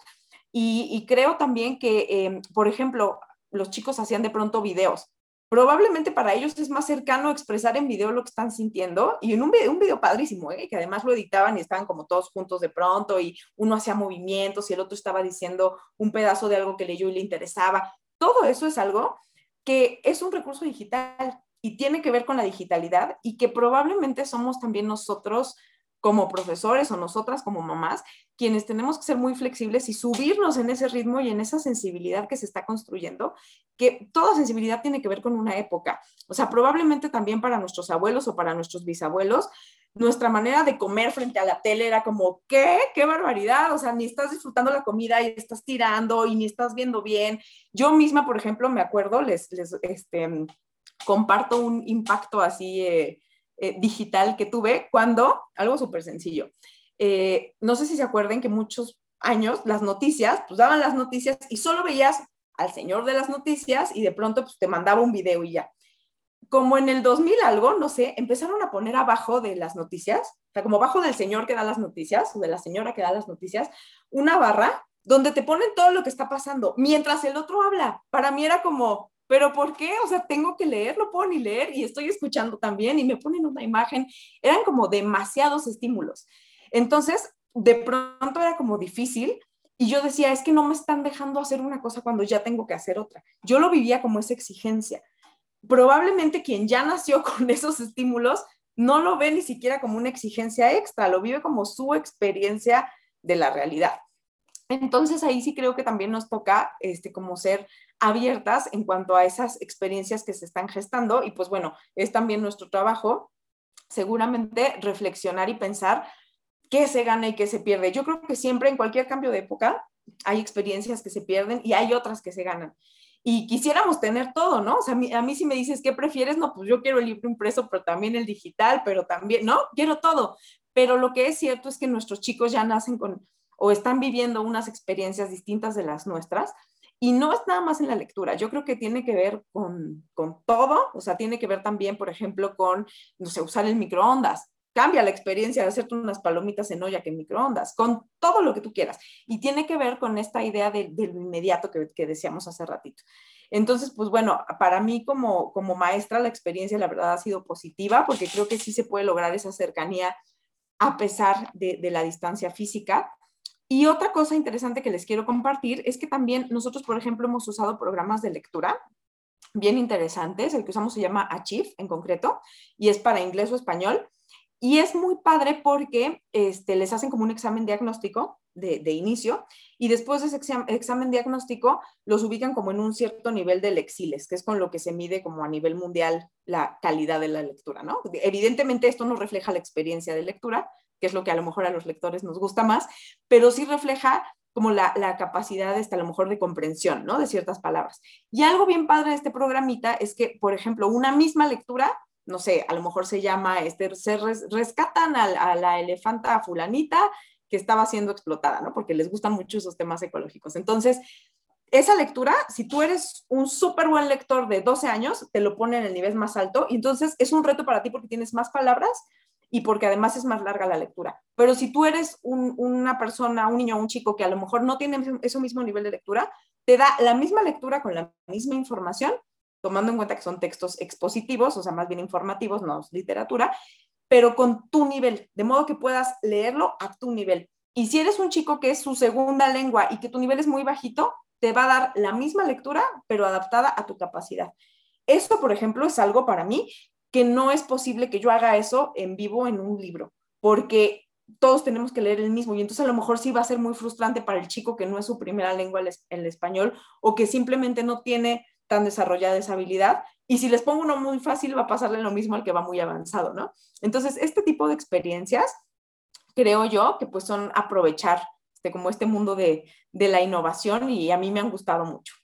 Y, y creo también que, eh, por ejemplo, los chicos hacían de pronto videos. Probablemente para ellos es más cercano expresar en video lo que están sintiendo, y en un video, un video padrísimo, ¿eh? Que además lo editaban y estaban como todos juntos de pronto, y uno hacía movimientos y el otro estaba diciendo un pedazo de algo que leyó y le interesaba. Todo eso es algo que es un recurso digital y tiene que ver con la digitalidad, y que probablemente somos también nosotros como profesores o nosotras como mamás quienes tenemos que ser muy flexibles y subirnos en ese ritmo y en esa sensibilidad que se está construyendo, que toda sensibilidad tiene que ver con una época. O sea, probablemente también para nuestros abuelos o para nuestros bisabuelos, nuestra manera de comer frente a la tele era como, ¿qué? ¡Qué barbaridad! O sea, ni estás disfrutando la comida y estás tirando y ni estás viendo bien. Yo misma, por ejemplo, me acuerdo, les, les este, comparto un impacto así eh, eh, digital que tuve cuando, algo súper sencillo, Eh, no sé si se acuerden que muchos años las noticias, pues daban las noticias y solo veías al señor de las noticias y de pronto pues, te mandaba un video y ya. como en el dos mil algo, no sé, empezaron a poner abajo de las noticias, o sea, como abajo del señor que da las noticias, o de la señora que da las noticias, una barra donde te ponen todo lo que está pasando, mientras el otro habla. Para mí era como, ¿pero por qué? O sea, tengo que leer, no puedo ni leer, y estoy escuchando también, y me ponen una imagen. Eran como demasiados estímulos. Entonces, de pronto era como difícil, y yo decía, es que no me están dejando hacer una cosa cuando ya tengo que hacer otra. Yo lo vivía como esa exigencia. Probablemente quien ya nació con esos estímulos no lo ve ni siquiera como una exigencia extra, lo vive como su experiencia de la realidad. Entonces ahí sí creo que también nos toca este, como ser abiertas en cuanto a esas experiencias que se están gestando, y pues bueno, es también nuestro trabajo seguramente reflexionar y pensar qué se gana y qué se pierde. Yo creo que siempre en cualquier cambio de época hay experiencias que se pierden y hay otras que se ganan. Y quisiéramos tener todo, ¿no? O sea, a mí, a mí si me dices, ¿qué prefieres? No, pues yo quiero el libro impreso, pero también el digital, pero también, ¿no? Quiero todo. Pero lo que es cierto es que nuestros chicos ya nacen con, o están viviendo unas experiencias distintas de las nuestras, y no es nada más en la lectura. Yo creo que tiene que ver con, con todo, o sea, tiene que ver también, por ejemplo, con, no sé, usar el microondas. Cambia la experiencia de hacerte unas palomitas en olla que en microondas, con todo lo que tú quieras. Y tiene que ver con esta idea de, de lo inmediato que, que decíamos hace ratito. Entonces, pues bueno, para mí como, como maestra la experiencia la verdad ha sido positiva, porque creo que sí se puede lograr esa cercanía a pesar de, de la distancia física. Y otra cosa interesante que les quiero compartir es que también nosotros, por ejemplo, hemos usado programas de lectura bien interesantes. El que usamos se llama Achieve en concreto, y es para inglés o español. Y es muy padre porque este, les hacen como un examen diagnóstico de, de inicio, y después de ese exam- examen diagnóstico los ubican como en un cierto nivel de Lexiles, que es con lo que se mide como a nivel mundial la calidad de la lectura, ¿no? Evidentemente esto no refleja la experiencia de lectura, que es lo que a lo mejor a los lectores nos gusta más, pero sí refleja como la, la capacidad hasta a lo mejor de comprensión, ¿no? De ciertas palabras. Y algo bien padre de este programita es que, por ejemplo, una misma lectura, no sé, a lo mejor se llama, este, se res, rescatan a, a la elefanta fulanita que estaba siendo explotada, ¿no? Porque les gustan mucho esos temas ecológicos. Entonces, esa lectura, si tú eres un súper buen lector de doce años, te lo pone en el nivel más alto, y entonces es un reto para ti porque tienes más palabras y porque además es más larga la lectura. Pero si tú eres un, una persona, un niño o un chico que a lo mejor no tiene ese mismo nivel de lectura, te da la misma lectura con la misma información, tomando en cuenta que son textos expositivos, o sea, más bien informativos, no es literatura, pero con tu nivel, de modo que puedas leerlo a tu nivel. Y si eres un chico que es su segunda lengua y que tu nivel es muy bajito, te va a dar la misma lectura, pero adaptada a tu capacidad. Esto, por ejemplo, es algo para mí que no es posible que yo haga eso en vivo en un libro, porque todos tenemos que leer el mismo, y entonces a lo mejor sí va a ser muy frustrante para el chico que no es su primera lengua el, el español, o que simplemente no tiene tan desarrollada esa habilidad, y si les pongo uno muy fácil va a pasarle lo mismo al que va muy avanzado, ¿no? Entonces, este tipo de experiencias, creo yo, que pues son aprovechar este, como este mundo de, de la innovación, y a mí me han gustado mucho.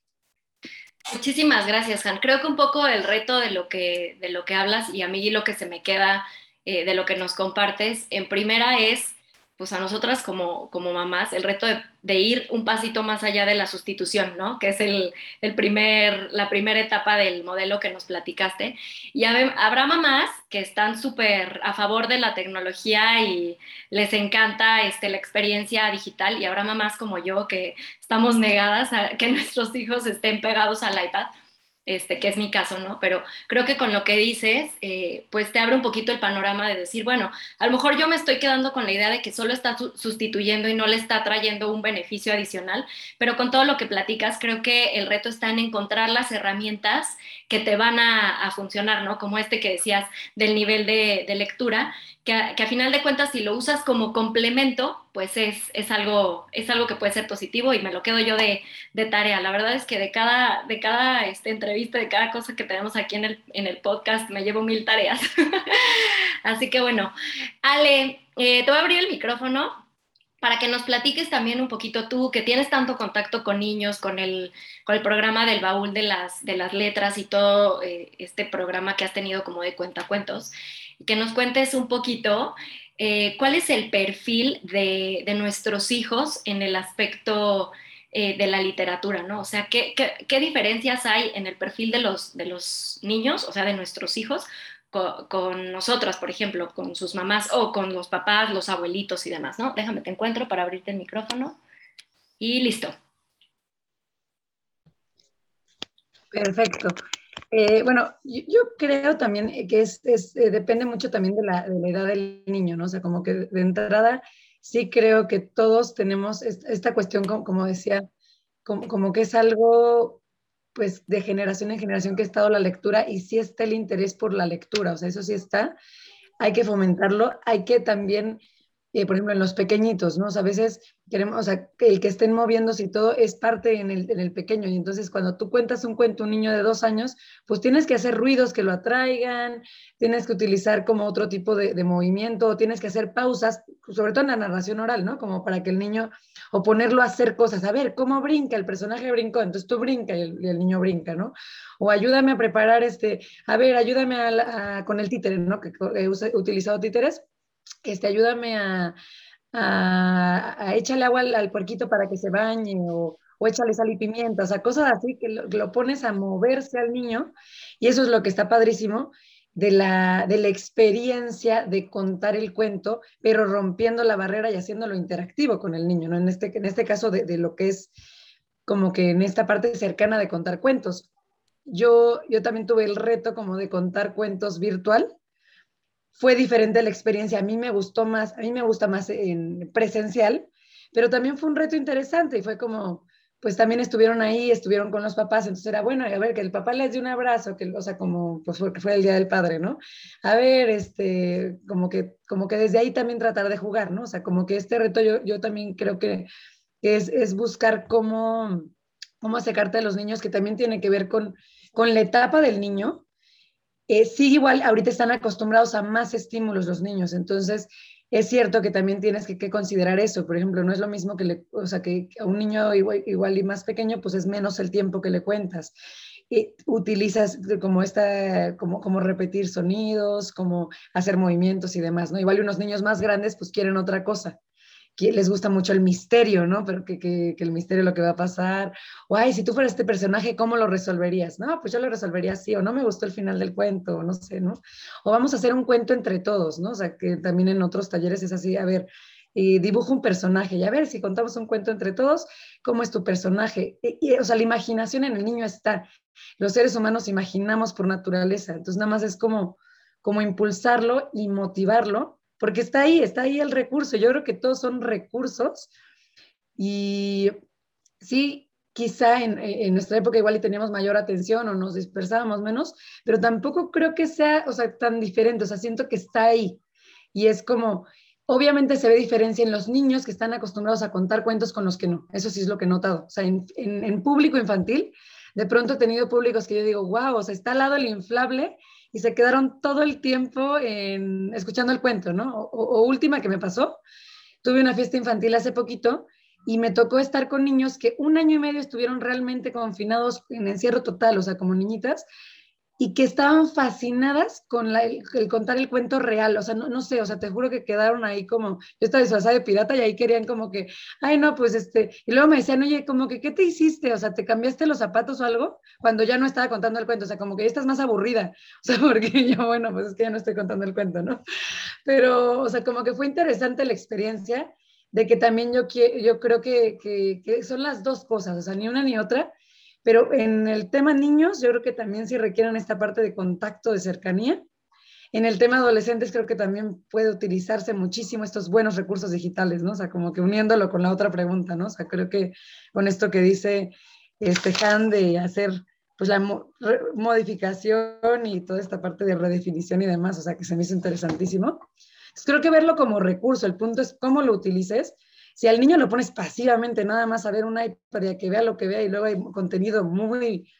Muchísimas gracias, Han. Creo que un poco el reto de lo que, de lo que hablas, y a mí lo que se me queda eh, de lo que nos compartes, en primera es, pues a nosotras como, como mamás, el reto de, de ir un pasito más allá de la sustitución, ¿no? Que es el, el primer, la primera etapa del modelo que nos platicaste. Y hab, habrá mamás que están súper a favor de la tecnología y les encanta este, la experiencia digital, y habrá mamás como yo que estamos negadas a que nuestros hijos estén pegados al iPad, este, que es mi caso, ¿no? Pero creo que con lo que dices, eh, pues te abre un poquito el panorama de decir, bueno, a lo mejor yo me estoy quedando con la idea de que solo está sustituyendo y no le está trayendo un beneficio adicional, pero con todo lo que platicas, creo que el reto está en encontrar las herramientas que te van a, a funcionar, ¿no? Como este que decías del nivel de, de lectura, que a, que a final de cuentas, si lo usas como complemento, pues es, es, algo, es algo que puede ser positivo, y me lo quedo yo de, de tarea. La verdad es que de cada, de cada este, entrevista, de cada cosa que tenemos aquí en el, en el podcast, me llevo mil tareas. Así que bueno, Ale, eh, te voy a abrir el micrófono para que nos platiques también un poquito tú, que tienes tanto contacto con niños, con el, con el programa del Baúl de las, de las Letras y todo eh, este programa que has tenido como de cuentacuentos, y que nos cuentes un poquito eh, cuál es el perfil de, de nuestros hijos en el aspecto eh, de la literatura, ¿no? O sea, ¿qué, qué, qué diferencias hay en el perfil de los, de los niños, o sea, de nuestros hijos, con, con nosotras, por ejemplo, con sus mamás o con los papás, los abuelitos y demás, ¿no? Déjame, te encuentro para abrirte el micrófono y listo. Perfecto. Eh, bueno, yo, yo creo también que es, es, eh, depende mucho también de la, de la edad del niño, ¿no? O sea, como que de entrada sí creo que todos tenemos esta cuestión, como, como decía, como, como que es algo, pues, de generación en generación que ha estado la lectura y sí está el interés por la lectura, o sea, eso sí está, hay que fomentarlo, hay que también... Eh, por ejemplo, en los pequeñitos, ¿no? O sea, a veces queremos, o sea, que el que estén moviéndose y todo es parte en el, en el pequeño. Y entonces cuando tú cuentas un cuento a un niño de dos años, pues tienes que hacer ruidos que lo atraigan, tienes que utilizar como otro tipo de, de movimiento, tienes que hacer pausas, sobre todo en la narración oral, ¿no? Como para que el niño, o ponerlo a hacer cosas. A ver, ¿cómo brinca? El personaje brincó, entonces tú brinca y el, y el niño brinca, ¿no? O ayúdame a preparar este, a ver, ayúdame a la, a, con el títere, ¿no? Que he utilizado títeres. Este, ayúdame a, a, a échale agua al, al puerquito para que se bañe, o, o échale sal y pimienta, o sea, cosas así que lo, que lo pones a moverse al niño, y eso es lo que está padrísimo de la, de la experiencia de contar el cuento, pero rompiendo la barrera y haciéndolo interactivo con el niño, ¿no? En este, en este caso de, de lo que es como que en esta parte cercana de contar cuentos. Yo, yo también tuve el reto como de contar cuentos virtual. Fue diferente la experiencia, a mí me gustó más, a mí me gusta más en presencial, pero también fue un reto interesante y fue como, pues también estuvieron ahí, estuvieron con los papás, entonces era bueno, a ver, que el papá les dé un abrazo, que, o sea, como, pues porque fue el Día del Padre, ¿no? A ver, este, como que, como que desde ahí también tratar de jugar, ¿no? O sea, como que este reto yo, yo también creo que es, es buscar cómo, cómo acercarte a los niños, que también tiene que ver con, con la etapa del niño. Eh, sí, igual ahorita están acostumbrados a más estímulos los niños, entonces es cierto que también tienes que, que considerar eso. Por ejemplo, no es lo mismo que, le, o sea, que a un niño igual, igual y más pequeño, pues es menos el tiempo que le cuentas. Eh, utilizas como, esta, como, como repetir sonidos, como hacer movimientos y demás, ¿no? Igual unos niños más grandes pues quieren otra cosa. Les gusta mucho el misterio, ¿no? Pero que, que, que el misterio es lo que va a pasar. O, ay, si tú fueras este personaje, ¿cómo lo resolverías? No, pues yo lo resolvería así, o no me gustó el final del cuento, o no sé, ¿no? O vamos a hacer un cuento entre todos, ¿no? O sea, que también en otros talleres es así, a ver, eh, dibujo un personaje, y a ver, si contamos un cuento entre todos, ¿cómo es tu personaje? Y, y, o sea, la imaginación en el niño está. Los seres humanos imaginamos por naturaleza, entonces nada más es como, como impulsarlo y motivarlo, porque está ahí, está ahí el recurso. Yo creo que todos son recursos y sí, quizá en, en nuestra época igual y teníamos mayor atención o nos dispersábamos menos, pero tampoco creo que sea, o sea, tan diferente, o sea, siento que está ahí y es como, obviamente se ve diferencia en los niños que están acostumbrados a contar cuentos con los que no, eso sí es lo que he notado, o sea, en, en, en público infantil, de pronto he tenido públicos que yo digo, wow, o sea, está al lado el inflable, y se quedaron todo el tiempo en, escuchando el cuento, ¿no? O, o última que me pasó, tuve una fiesta infantil hace poquito y me tocó estar con niños que un año y medio estuvieron realmente confinados en encierro total, o sea, como niñitas, y que estaban fascinadas con la, el, el contar el cuento real, o sea, no, no sé, o sea, te juro que quedaron ahí como, yo estaba disfrazada de pirata y ahí querían como que, ay no, pues este, y luego me decían, oye, como que, ¿qué te hiciste? O sea, ¿te cambiaste los zapatos o algo? Cuando ya no estaba contando el cuento, o sea, como que ya estás más aburrida, o sea, porque yo, bueno, pues es que ya no estoy contando el cuento, ¿no? Pero, o sea, como que fue interesante la experiencia de que también yo, yo creo que, que, que son las dos cosas, o sea, ni una ni otra. Pero en el tema niños, yo creo que también sí requieren esta parte de contacto, de cercanía. En el tema adolescentes creo que también puede utilizarse muchísimo estos buenos recursos digitales, ¿no? O sea, como que uniéndolo con la otra pregunta, ¿no? O sea, creo que con esto que dice este Han de hacer pues la mo- re- modificación y toda esta parte de redefinición y demás, o sea, que se me hizo interesantísimo. Entonces, creo que verlo como recurso, el punto es cómo lo utilices. Si al niño lo pones pasivamente, nada más a ver un iPad y a que vea lo que vea, y luego hay contenido muy,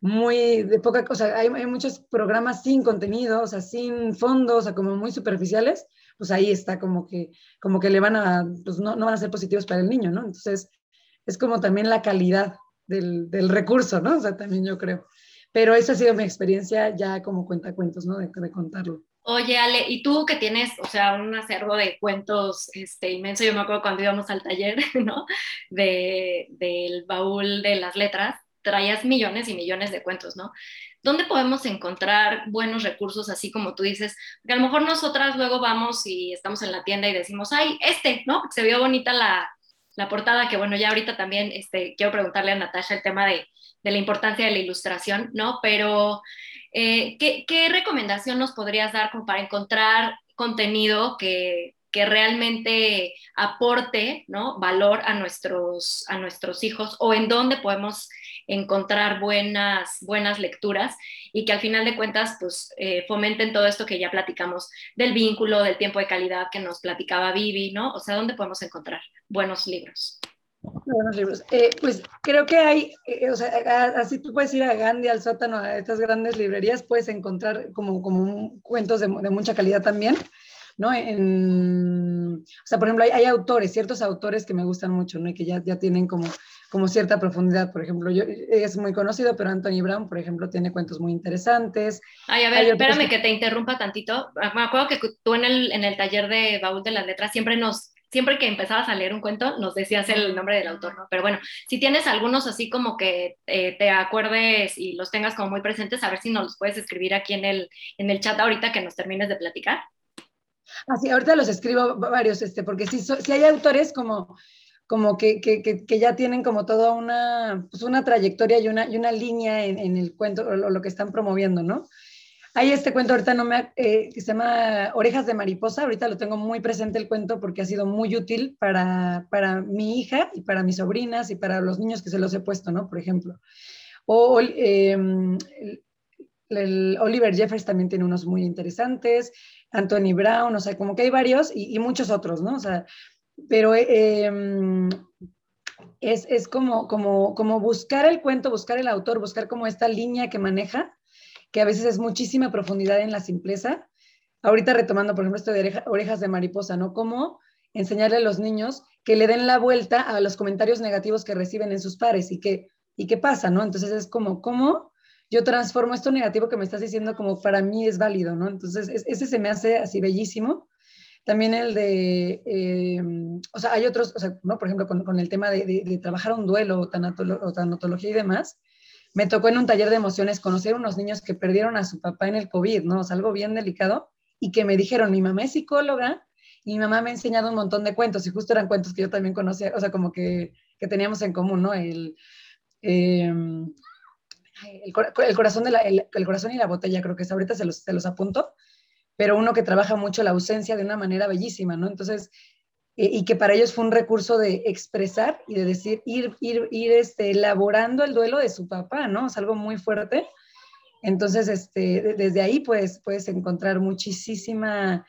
muy de poca cosa, hay, hay muchos programas sin contenido, o sea, sin fondo, o sea, como muy superficiales, pues ahí está como que, como que le van a, pues no, no van a ser positivos para el niño, ¿no? Entonces, es como también la calidad del, del recurso, ¿no? O sea, también yo creo. Pero esa ha sido mi experiencia ya como cuentacuentos, ¿no? De, de contarlo. Oye, Ale, y tú que tienes, o sea, un acervo de cuentos este, inmenso, yo me acuerdo cuando íbamos al taller, ¿no? De, del baúl de las letras, traías millones y millones de cuentos, ¿no? ¿Dónde podemos encontrar buenos recursos, así como tú dices? Porque a lo mejor nosotras luego vamos y estamos en la tienda y decimos, ¡ay, este!, ¿no? Se vio bonita la, la portada, que bueno, ya ahorita también este, quiero preguntarle a Natasha el tema de, de la importancia de la ilustración, ¿no? Pero... Eh, ¿qué, ¿Qué recomendación nos podrías dar como para encontrar contenido que, que realmente aporte, ¿no?, valor a nuestros, a nuestros hijos, o en dónde podemos encontrar buenas, buenas lecturas y que al final de cuentas pues, eh, fomenten todo esto que ya platicamos del vínculo, del tiempo de calidad que nos platicaba Vivi, ¿no? O sea, ¿dónde podemos encontrar buenos libros? Buenos libros. Eh, pues creo que hay, eh, o sea, a, así tú puedes ir a Gandhi, al sótano, a estas grandes librerías, puedes encontrar como, como un, cuentos de, de mucha calidad también, ¿no? En, o sea, por ejemplo, hay, hay autores, ciertos autores que me gustan mucho, ¿no? Y que ya, ya tienen como, como cierta profundidad. Por ejemplo, yo, es muy conocido, pero Anthony Brown, por ejemplo, tiene cuentos muy interesantes. Ay, a ver, hay espérame otros... que te interrumpa tantito. Me acuerdo que tú en el, en el taller de Baúl de las Letras siempre nos... Siempre que empezabas a leer un cuento, nos decías el nombre del autor, ¿no? Pero bueno, si tienes algunos así como que eh, te acuerdes y los tengas como muy presentes, a ver si nos los puedes escribir aquí en el, en el chat ahorita que nos termines de platicar. Ah, sí, ahorita los escribo varios, este, porque sí, so, sí hay autores como, como que, que, que, que ya tienen como toda una, pues una trayectoria y una, y una línea en, en el cuento o lo, lo que están promoviendo, ¿no? Hay este cuento, ahorita no me, eh, que se llama Orejas de Mariposa, ahorita lo tengo muy presente el cuento porque ha sido muy útil para, para mi hija y para mis sobrinas y para los niños que se los he puesto, ¿no? Por ejemplo. O eh, el, el Oliver Jeffers también tiene unos muy interesantes, Anthony Brown, o sea, como que hay varios y, y muchos otros, ¿no? O sea, pero... Eh, eh, es, es como, como, como buscar el cuento, buscar el autor, buscar como esta línea que maneja, que a veces es muchísima profundidad en la simpleza. Ahorita retomando, por ejemplo, esto de oreja, Orejas de Mariposa, ¿no? Cómo enseñarle a los niños que le den la vuelta a los comentarios negativos que reciben en sus pares y qué y qué pasa, ¿no? Entonces es como, ¿cómo yo transformo esto negativo que me estás diciendo como para mí es válido, ¿no? Entonces es, ese se me hace así bellísimo. También el de, eh, o sea, hay otros, o sea, ¿no? Por ejemplo, con, con el tema de, de, de trabajar un duelo o, tanatolo, o tanatología y demás. Me tocó en un taller de emociones conocer unos niños que perdieron a su papá en el COVID, ¿no? O sea, algo bien delicado, y que me dijeron, mi mamá es psicóloga, y mi mamá me ha enseñado un montón de cuentos, y justo eran cuentos que yo también conocía, o sea, como que, que teníamos en común, ¿no? El, eh, el, el, corazón de la, el, el corazón y la botella, creo que es, ahorita se los, se los apunto, pero uno que trabaja mucho la ausencia de una manera bellísima, ¿no? Entonces... y que para ellos fue un recurso de expresar y de decir, ir, ir, ir este, elaborando el duelo de su papá, ¿no? Es algo muy fuerte. Entonces, este, desde ahí pues, puedes encontrar muchísima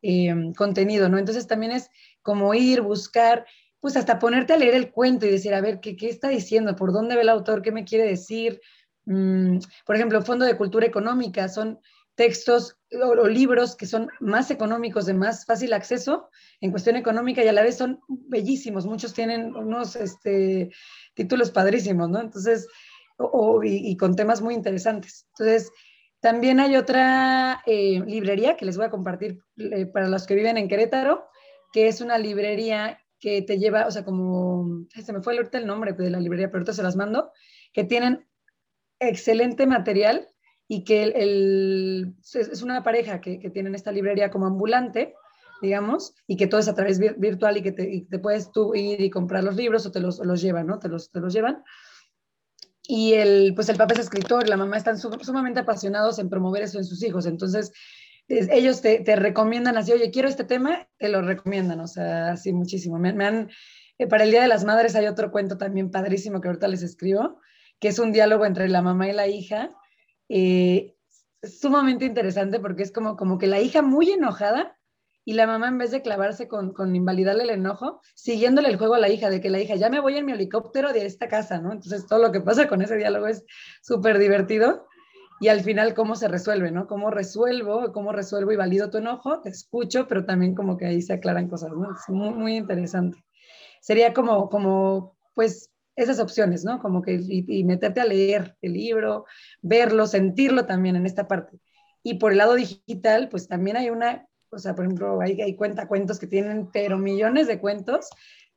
eh, contenido, ¿no? Entonces también es como ir, buscar, pues hasta ponerte a leer el cuento y decir, a ver, ¿qué, qué está diciendo? ¿Por dónde ve el autor? ¿Qué me quiere decir? Mm, por ejemplo, Fondo de Cultura Económica, son... textos o, o libros que son más económicos, de más fácil acceso en cuestión económica y a la vez son bellísimos, muchos tienen unos este, títulos padrísimos, ¿no? Entonces, o, o, y, y con temas muy interesantes. Entonces, también hay otra eh, librería que les voy a compartir eh, para los que viven en Querétaro, que es una librería que te lleva, o sea, como, se me fue ahorita el nombre de la librería, pero ahorita se las mando, que tienen excelente material y que el, el, es una pareja que, que tienen esta librería como ambulante, digamos, y que todo es a través vir, virtual y que te, y te puedes tú ir y comprar los libros o te los, los llevan, ¿no? Te los, te los llevan. Y el, pues el papá es escritor, la mamá están sum, sumamente apasionados en promover eso en sus hijos. Entonces, es, ellos te, te recomiendan así, oye, quiero este tema, te lo recomiendan, o sea, así muchísimo. Me, me han, eh, para el Día de las Madres hay otro cuento también padrísimo que ahorita les escribo, que es un diálogo entre la mamá y la hija, Eh, sumamente interesante porque es como, como que la hija muy enojada y la mamá en vez de clavarse con, con invalidarle el enojo, siguiéndole el juego a la hija, de que la hija, ya me voy en mi helicóptero de esta casa, ¿no? Entonces todo lo que pasa con ese diálogo es súper divertido y al final cómo se resuelve, ¿no? Cómo resuelvo, cómo resuelvo y valido tu enojo, te escucho, pero también como que ahí se aclaran cosas, ¿no? Es muy, muy interesante. Sería como, como pues... esas opciones, ¿no? Como que y, y meterte a leer el libro, verlo, sentirlo también en esta parte. Y por el lado digital, pues también hay una, o sea, por ejemplo, hay, hay cuentacuentos que tienen, pero millones de cuentos,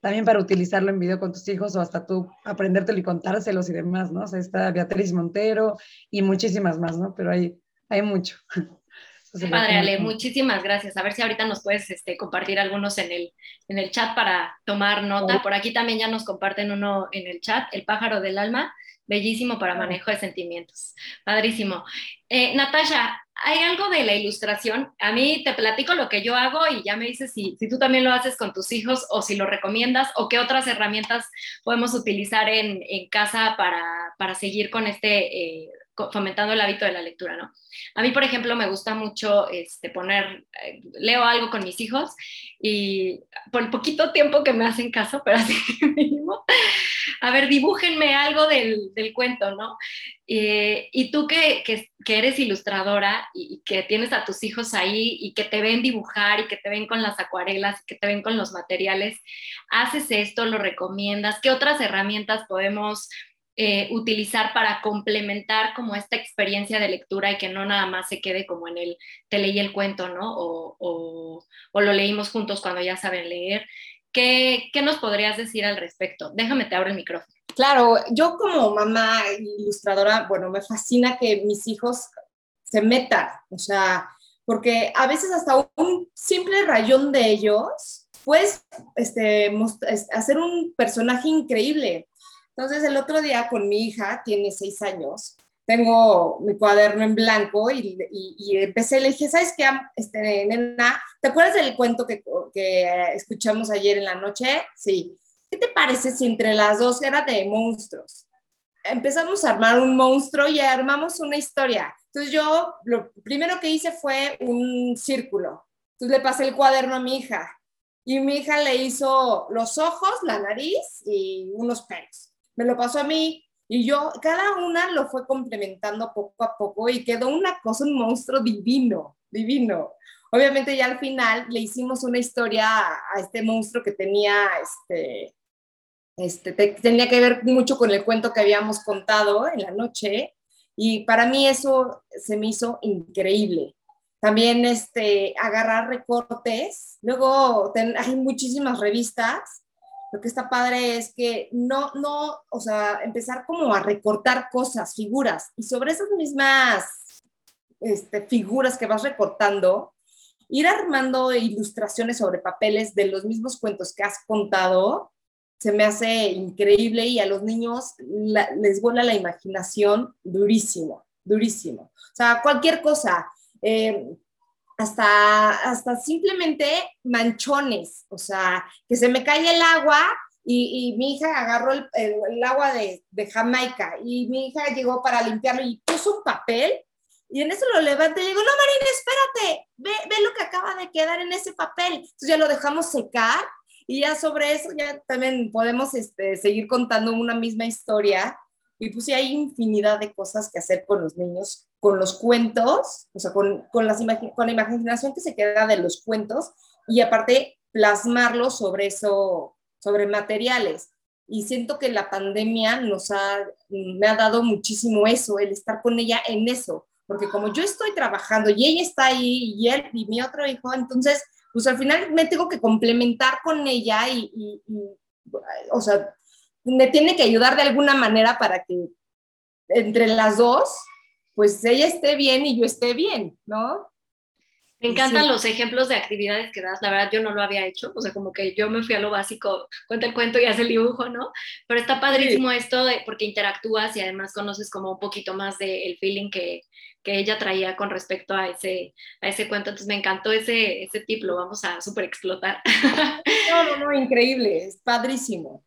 también para utilizarlo en video con tus hijos o hasta tú aprendértelo y contárselos y demás, ¿no? O sea, está Beatriz Montero y muchísimas más, ¿no? Pero hay, hay mucho. Entonces, padre, como... Ale, muchísimas gracias. A ver si ahorita nos puedes este, compartir algunos en el, en el chat para tomar nota. Por aquí también ya nos comparten uno en el chat, El pájaro del alma, bellísimo para manejo de sentimientos. Padrísimo. Eh, Natasha, hay algo de la ilustración. A mí te platico lo que yo hago y ya me dices si, si tú también lo haces con tus hijos o si lo recomiendas o qué otras herramientas podemos utilizar en, en casa para, para seguir con este, eh, fomentando el hábito de la lectura, ¿no? A mí, por ejemplo, me gusta mucho este, poner, eh, leo algo con mis hijos y por el poquito tiempo que me hacen caso, pero así mismo, a ver, dibújenme algo del, del cuento, ¿no? Eh, y tú que, que, que eres ilustradora y, y que tienes a tus hijos ahí y que te ven dibujar y que te ven con las acuarelas, que te ven con los materiales, ¿haces esto? ¿Lo recomiendas? ¿Qué otras herramientas podemos eh, utilizar para complementar como esta experiencia de lectura y que no nada más se quede como en el te leí el cuento, ¿no? O, o, o lo leímos juntos cuando ya saben leer. ¿Qué, ¿Qué nos podrías decir al respecto? Déjame, te abro el micrófono. Claro, yo como mamá ilustradora, bueno, me fascina que mis hijos se metan, o sea, porque a veces hasta un simple rayón de ellos, puedes este, hacer un personaje increíble. Entonces, el otro día con mi hija, tiene seis años, tengo mi cuaderno en blanco y, y, y empecé, le dije, ¿sabes qué, este, nena? ¿Te acuerdas del cuento que, que escuchamos ayer en la noche? Sí. ¿Qué te parece si entre las dos era de monstruos? Empezamos a armar un monstruo y armamos una historia. Entonces yo, lo primero que hice fue un círculo. Entonces le pasé el cuaderno a mi hija y mi hija le hizo los ojos, la nariz y unos pelos. Me lo pasó a mí. Y yo, cada una lo fue complementando poco a poco y quedó una cosa, un monstruo divino, divino. Obviamente ya al final le hicimos una historia a este monstruo que tenía, este, este, te, tenía que ver mucho con el cuento que habíamos contado en la noche y para mí eso se me hizo increíble. También este, agarrar recortes, luego ten, hay muchísimas revistas. Lo que está padre es que no, no, o sea, empezar como a recortar cosas, figuras, y sobre esas mismas este, figuras que vas recortando, ir armando ilustraciones sobre papeles de los mismos cuentos que has contado, se me hace increíble y a los niños la, les vuela la imaginación durísimo, durísimo. O sea, cualquier cosa, eh, Hasta, hasta simplemente manchones, o sea, que se me cae el agua y, y mi hija agarró el, el, el agua de, de Jamaica y mi hija llegó para limpiarlo y puso un papel y en eso lo levanta y le digo, no Marina, espérate, ve, ve lo que acaba de quedar en ese papel. Entonces ya lo dejamos secar y ya sobre eso ya también podemos este, seguir contando una misma historia. Y pues sí, hay infinidad de cosas que hacer con los niños, con los cuentos, o sea, con, con, las imagi- con la imaginación que se queda de los cuentos y aparte plasmarlo sobre eso, sobre materiales. Y siento que la pandemia nos ha, me ha dado muchísimo eso, el estar con ella en eso. Porque como yo estoy trabajando y ella está ahí y él y mi otro hijo, entonces, pues al final me tengo que complementar con ella y, y, y o sea... me tiene que ayudar de alguna manera para que entre las dos, pues ella esté bien y yo esté bien, ¿no? Me encantan sí. Los ejemplos de actividades que das, la verdad yo no lo había hecho, o sea, como que yo me fui a lo básico, cuenta el cuento y hace el dibujo, ¿no? Pero está padrísimo sí. Esto de, porque interactúas y además conoces como un poquito más del feeling que, que ella traía con respecto a ese, a ese cuento, entonces me encantó ese, ese tip, lo vamos a súper explotar. No, no, no, increíble, es padrísimo.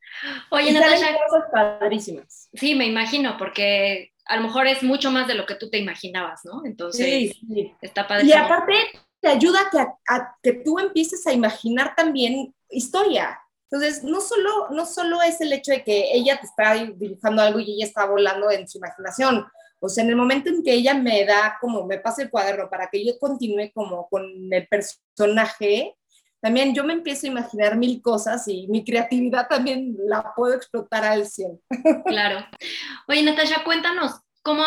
Oye, y Natasha, cosas padrísimas. Sí, me imagino, porque... a lo mejor es mucho más de lo que tú te imaginabas, ¿no? Entonces, sí, sí. Está padre. Y aparte, te ayuda que, a, a que tú empieces a imaginar también historia. Entonces, no solo, no solo es el hecho de que ella te está dibujando algo y ella está volando en su imaginación. O sea, en el momento en que ella me da, como me pasa el cuaderno para que yo continúe como con el personaje, también yo me empiezo a imaginar mil cosas y mi creatividad también la puedo explotar al cien. Claro. Oye, Natasha, cuéntanos, ¿cómo,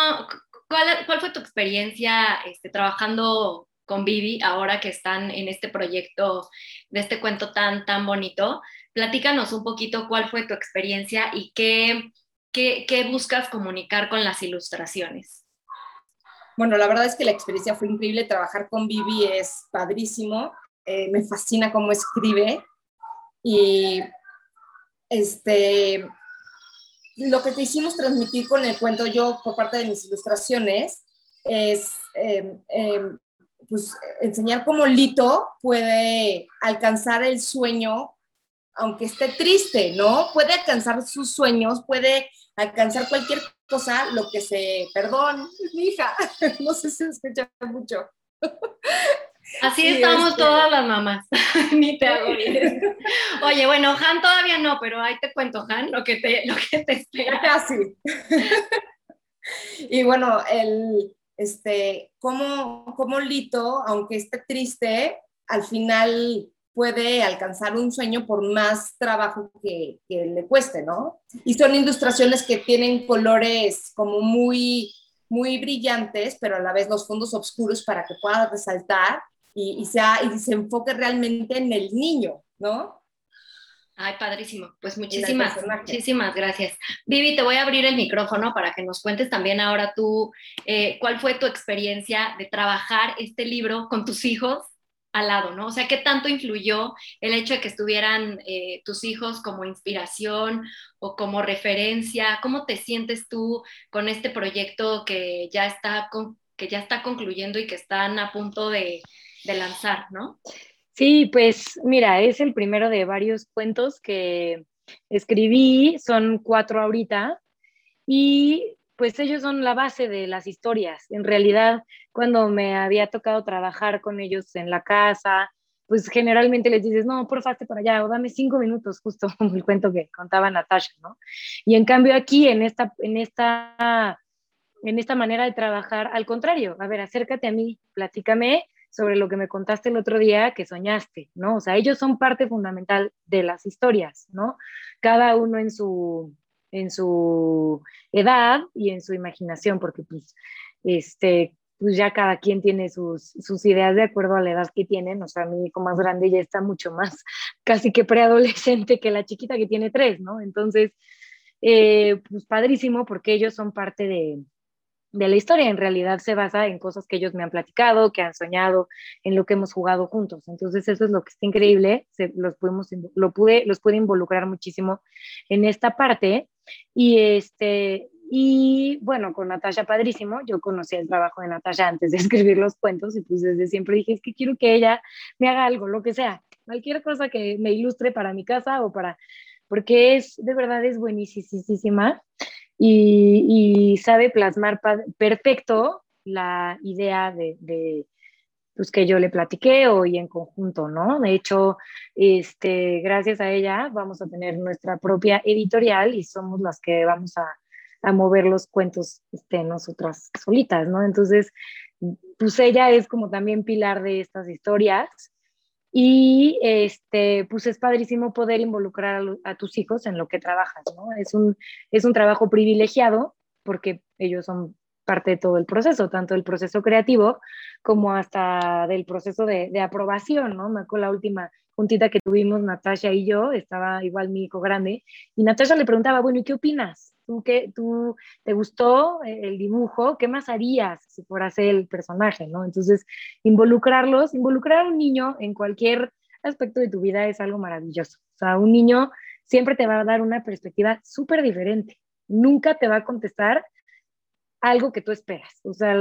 ¿Cuál, cuál fue tu experiencia este, trabajando con Vivi ahora que están en este proyecto de este cuento tan, tan bonito? Platícanos un poquito cuál fue tu experiencia y qué, qué, qué buscas comunicar con las ilustraciones. Bueno, la verdad es que la experiencia fue increíble. Trabajar con Vivi es padrísimo. Eh, me fascina cómo escribe. Y este, lo que te hicimos transmitir con el cuento yo por parte de mis ilustraciones es eh, eh, pues, enseñar cómo Lito puede alcanzar el sueño, aunque esté triste, ¿no? Puede alcanzar sus sueños, puede alcanzar cualquier cosa, lo que se... Perdón, es mi hija, no sé si se escucha mucho. Así sí, estamos este... todas las mamás, ni te hago bien. Oye, bueno, Han todavía no, pero ahí te cuento, Han, lo que te, lo que te espera. Casi. Y bueno, el, este, como, como Lito, aunque esté triste, al final puede alcanzar un sueño por más trabajo que, que le cueste, ¿no? Y son ilustraciones que tienen colores como muy, muy brillantes, pero a la vez los fondos oscuros para que pueda resaltar. Y, y, sea, y se enfoque realmente en el niño, ¿no? Ay, padrísimo. Pues muchísimas, muchísimas gracias. Vivi, te voy a abrir el micrófono para que nos cuentes también ahora tú eh, cuál fue tu experiencia de trabajar este libro con tus hijos al lado, ¿no? O sea, ¿qué tanto influyó el hecho de que estuvieran eh, tus hijos como inspiración o como referencia? ¿Cómo te sientes tú con este proyecto que ya está, con, que ya está concluyendo y que están a punto de... de lanzar, ¿no? Sí, pues mira, es el primero de varios cuentos que escribí, son cuatro ahorita, y pues ellos son la base de las historias. En realidad, cuando me había tocado trabajar con ellos en la casa, pues generalmente les dices, no, porfa, hazte para allá, o dame cinco minutos, justo como el cuento que contaba Natasha, ¿no? Y en cambio aquí, en esta, en esta, en esta manera de trabajar, al contrario, a ver, acércate a mí, platícame sobre lo que me contaste el otro día que soñaste, ¿no? O sea, ellos son parte fundamental de las historias, ¿no? Cada uno en su, en su edad y en su imaginación, porque pues, este, pues ya cada quien tiene sus, sus ideas de acuerdo a la edad que tienen. O sea, mi hijo más grande ya está mucho más casi que preadolescente que la chiquita que tiene tres, ¿no? Entonces, eh, pues padrísimo porque ellos son parte de... de la historia. En realidad se basa en cosas que ellos me han platicado, que han soñado, en lo que hemos jugado juntos. Entonces eso es lo que está increíble, se, los, pudimos, lo pude, los pude involucrar muchísimo en esta parte, y, este, y bueno, con Natasha padrísimo. Yo conocí el trabajo de Natasha antes de escribir los cuentos, y pues desde siempre dije, es que quiero que ella me haga algo, lo que sea, cualquier cosa que me ilustre para mi casa o para, porque es, de verdad es buenísima. Y, y sabe plasmar pa- perfecto la idea de, de pues, que yo le platiqué hoy en conjunto, ¿no? De hecho, este, gracias a ella vamos a tener nuestra propia editorial y somos las que vamos a, a mover los cuentos este, nosotras solitas, ¿no? Entonces, pues ella es como también pilar de estas historias. Y este, pues es padrísimo poder involucrar a, a tus hijos en lo que trabajas, ¿no? Es un, es un trabajo privilegiado porque ellos son parte de todo el proceso, tanto del proceso creativo como hasta del proceso de, de aprobación, ¿no? Me acuerdo la última juntita que tuvimos Natasha y yo, estaba igual mi hijo grande, y Natasha le preguntaba, bueno, ¿y qué opinas? ¿Tú, qué, tú te gustó el dibujo? ¿Qué más harías si fueras el personaje, ¿no? Entonces, involucrarlos, involucrar a un niño en cualquier aspecto de tu vida es algo maravilloso. O sea, un niño siempre te va a dar una perspectiva súper diferente. Nunca te va a contestar algo que tú esperas. O sea,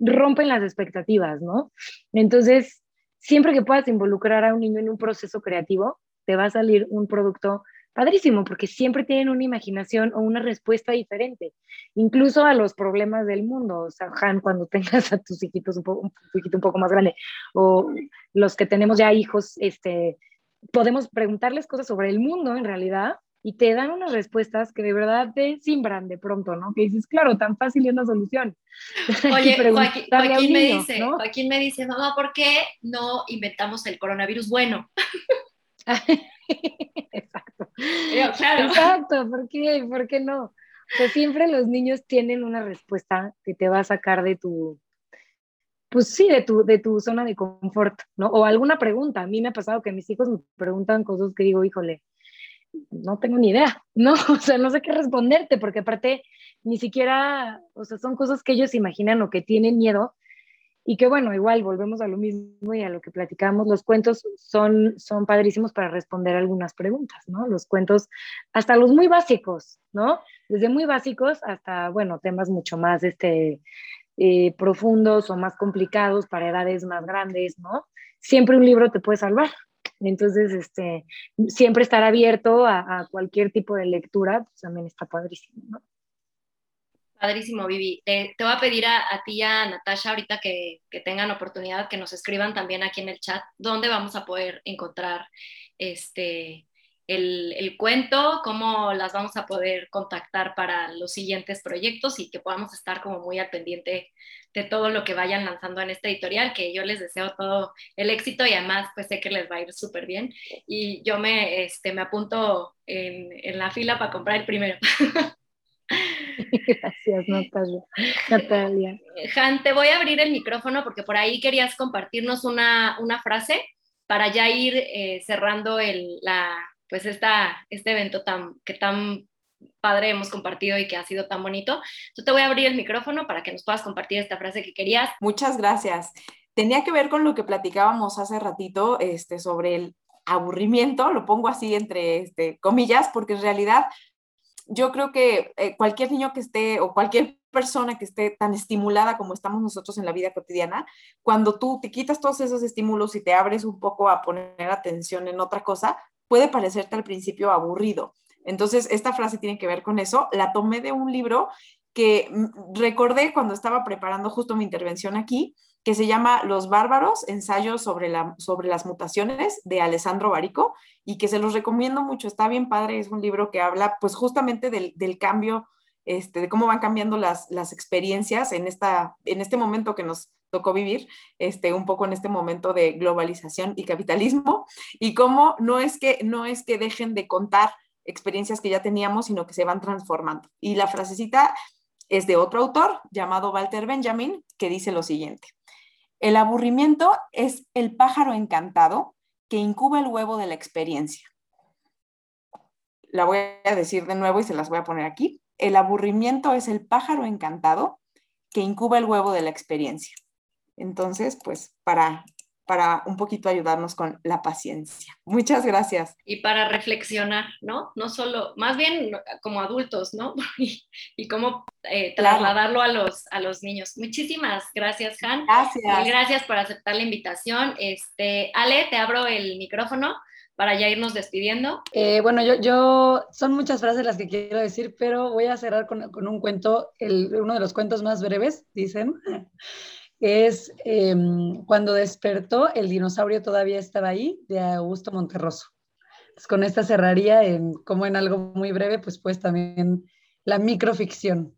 rompen las expectativas, ¿no? Entonces, siempre que puedas involucrar a un niño en un proceso creativo, te va a salir un producto padrísimo, porque siempre tienen una imaginación o una respuesta diferente, incluso a los problemas del mundo. O sea, Han, cuando tengas a tus hijitos un, po- un hijito un poco más grande, o los que tenemos ya hijos, este, podemos preguntarles cosas sobre el mundo en realidad, y te dan unas respuestas que de verdad te simbran de pronto, ¿no? Que dices, claro, tan fácil es una solución. Oye, Joaquín, Joaquín, niño, me dice, ¿no? Joaquín me dice, mamá, ¿por qué no inventamos el coronavirus bueno? Exacto. Yo, claro. Exacto, ¿por qué? ¿Por qué no? sea, siempre los niños tienen una respuesta que te va a sacar de tu, pues sí, de tu, de tu zona de confort, ¿no? O alguna pregunta. A mí me ha pasado que mis hijos me preguntan cosas que digo, híjole, no tengo ni idea, ¿no? O sea, no sé qué responderte, porque aparte ni siquiera, o sea, son cosas que ellos imaginan o que tienen miedo. Y que bueno, igual volvemos a lo mismo y a lo que platicamos. Los cuentos son, son padrísimos para responder algunas preguntas, ¿no? Los cuentos, hasta los muy básicos, ¿no? Desde muy básicos hasta, bueno, temas mucho más este, eh, profundos o más complicados para edades más grandes, ¿no? Siempre un libro te puede salvar. Entonces, este, siempre estar abierto a, a cualquier tipo de lectura, pues también está padrísimo, ¿no? Padrísimo, Vivi. Eh, te voy a pedir a, a ti y a Natasha ahorita que, que tengan oportunidad que nos escriban también aquí en el chat dónde vamos a poder encontrar este, el, el cuento, cómo las vamos a poder contactar para los siguientes proyectos y que podamos estar como muy al pendiente de todo lo que vayan lanzando en esta editorial, que yo les deseo todo el éxito y además pues sé que les va a ir súper bien. Y yo me, este, me apunto en, en la fila para comprar el primero. Gracias, Natalia. Natalia. Han, te voy a abrir el micrófono porque por ahí querías compartirnos una, una frase para ya ir eh, cerrando el, la, pues esta, este evento tan, que tan padre hemos compartido y que ha sido tan bonito. Yo te voy a abrir el micrófono para que nos puedas compartir esta frase que querías. Muchas gracias. Tenía que ver con lo que platicábamos hace ratito este, sobre el aburrimiento, lo pongo así entre este, comillas, porque en realidad... Yo creo que eh, cualquier niño que esté o cualquier persona que esté tan estimulada como estamos nosotros en la vida cotidiana, cuando tú te quitas todos esos estímulos y te abres un poco a poner atención en otra cosa, puede parecerte al principio aburrido. Entonces, esta frase tiene que ver con eso. La tomé de un libro que recordé cuando estaba preparando justo mi intervención aquí, que se llama Los Bárbaros, ensayos sobre, la, sobre las mutaciones, de Alessandro Barico, y que se los recomiendo mucho, está bien padre, es un libro que habla pues justamente del, del cambio, este, de cómo van cambiando las, las experiencias en, esta, en este momento que nos tocó vivir, este, un poco en este momento de globalización y capitalismo, y cómo no es que, no es que dejen de contar experiencias que ya teníamos, sino que se van transformando. Y la frasecita es de otro autor llamado Walter Benjamin, que dice lo siguiente: el aburrimiento es el pájaro encantado que incuba el huevo de la experiencia. La voy a decir de nuevo y se las voy a poner aquí. El aburrimiento es el pájaro encantado que incuba el huevo de la experiencia. Entonces, pues, para, para un poquito ayudarnos con la paciencia. Muchas gracias. Y para reflexionar, ¿no? No solo, más bien como adultos, ¿no? Y, y cómo eh, trasladarlo claro. a, los, a los niños. Muchísimas gracias, Han. Gracias. Y gracias por aceptar la invitación. Este, Ale, te abro el micrófono para ya irnos despidiendo. Eh, bueno, yo, yo, son muchas frases las que quiero decir, pero voy a cerrar con, con un cuento, el, uno de los cuentos más breves, dicen. Es eh, Cuando despertó, el dinosaurio todavía estaba ahí, de Augusto Monterroso. Pues con esta cerraría, en, como en algo muy breve, pues, pues también la microficción.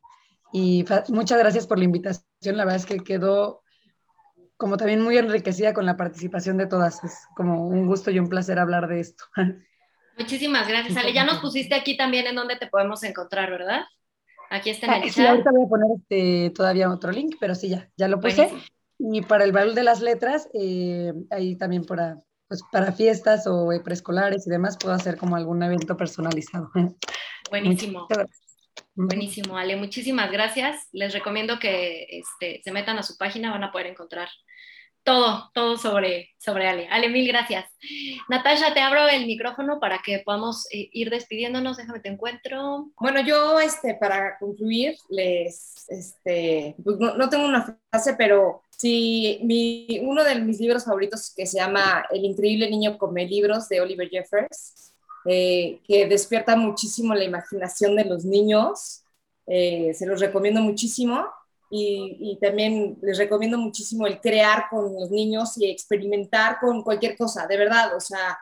Y fa- muchas gracias por la invitación, la verdad es que quedó como también muy enriquecida con la participación de todas. Es como un gusto y un placer hablar de esto. Muchísimas gracias, Ale. Ya nos pusiste aquí también en donde te podemos encontrar, ¿verdad? Aquí está en el chat. Sí, ahorita voy a poner este, todavía otro link, pero sí, ya, ya lo puse. Buenísimo. Y para el Baúl de las Letras, eh, ahí también para, pues, para fiestas o preescolares y demás, puedo hacer como algún evento personalizado. Buenísimo. Buenísimo, Ale. Muchísimas gracias. Les recomiendo que este, se metan a su página, van a poder encontrar todo, todo sobre, sobre Ale. Ale, mil gracias. Natasha, te abro el micrófono para que podamos ir despidiéndonos. Déjame te encuentro. Bueno, yo este, para concluir, les, este, no, no tengo una frase, pero sí, mi, uno de mis libros favoritos que se llama El increíble niño come libros, de Oliver Jeffers, eh, que despierta muchísimo la imaginación de los niños. Eh, se los recomiendo muchísimo. Y, y también les recomiendo muchísimo el crear con los niños y experimentar con cualquier cosa, de verdad, o sea,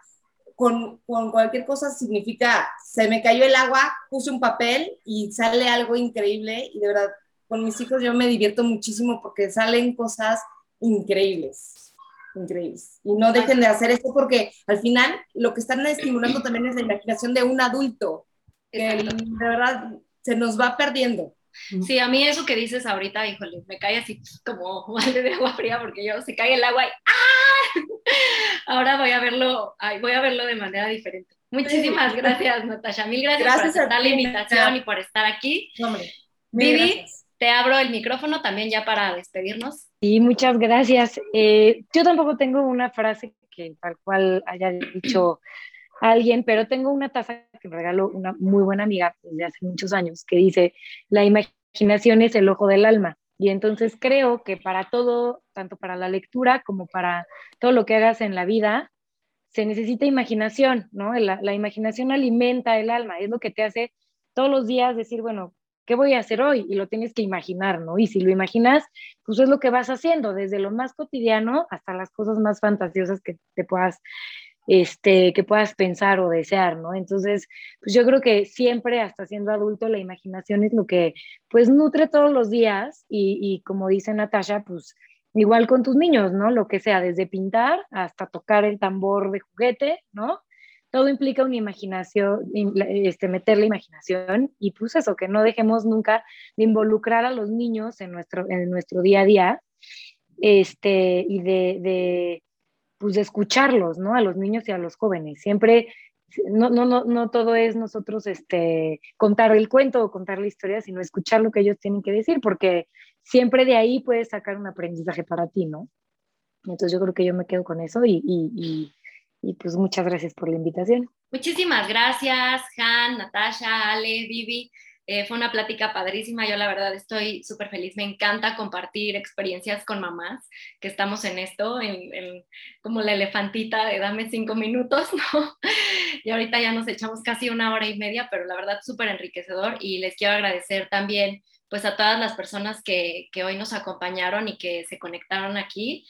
con, con cualquier cosa significa, se me cayó el agua, puse un papel y sale algo increíble, y de verdad, con mis hijos yo me divierto muchísimo porque salen cosas increíbles, increíbles, y no dejen de hacer esto porque al final lo que están estimulando también es la imaginación de un adulto, que de verdad... se nos va perdiendo. Sí, a mí eso que dices ahorita, híjole, me cae así como vale de agua fría, porque yo se cae el agua y ¡ah! Ahora voy a verlo, ay, voy a verlo de manera diferente. Muchísimas sí. gracias, Natasha. Mil gracias, gracias por aceptar la invitación y por estar aquí. Hombre, Vivi, gracias. Te abro el micrófono también ya para despedirnos. Sí, muchas gracias. Eh, yo tampoco tengo una frase que tal cual haya dicho alguien, pero tengo una taza que me regaló una muy buena amiga desde hace muchos años, que dice, la imaginación es el ojo del alma. Y entonces creo que para todo, tanto para la lectura como para todo lo que hagas en la vida, se necesita imaginación, ¿no? La, la imaginación alimenta el alma, es lo que te hace todos los días decir, bueno, ¿qué voy a hacer hoy? Y lo tienes que imaginar, ¿no? Y si lo imaginas, pues es lo que vas haciendo, desde lo más cotidiano hasta las cosas más fantasiosas que te puedas, este, que puedas pensar o desear, ¿no? Entonces, pues yo creo que siempre, hasta siendo adulto, la imaginación es lo que, pues, nutre todos los días y, y como dice Natasha, pues, igual con tus niños, ¿no? Lo que sea, desde pintar hasta tocar el tambor de juguete, ¿no? Todo implica una imaginación, este, meter la imaginación y pues eso, que no dejemos nunca de involucrar a los niños en nuestro, en nuestro día a día, este, y de, de, pues de escucharlos, ¿no? A los niños y a los jóvenes. Siempre, no, no, no, no todo es nosotros este, contar el cuento o contar la historia, sino escuchar lo que ellos tienen que decir, porque siempre de ahí puedes sacar un aprendizaje para ti, ¿no? Entonces yo creo que yo me quedo con eso y... y, y Y pues muchas gracias por la invitación. Muchísimas gracias, Han, Natasha, Ale, Vivi. Eh, fue una plática padrísima. Yo la verdad estoy súper feliz. Me encanta compartir experiencias con mamás que estamos en esto, en, en, como la elefantita de dame cinco minutos, ¿no? Y ahorita ya nos echamos casi una hora y media, pero la verdad súper enriquecedor. Y les quiero agradecer también pues a todas las personas que, que hoy nos acompañaron y que se conectaron aquí.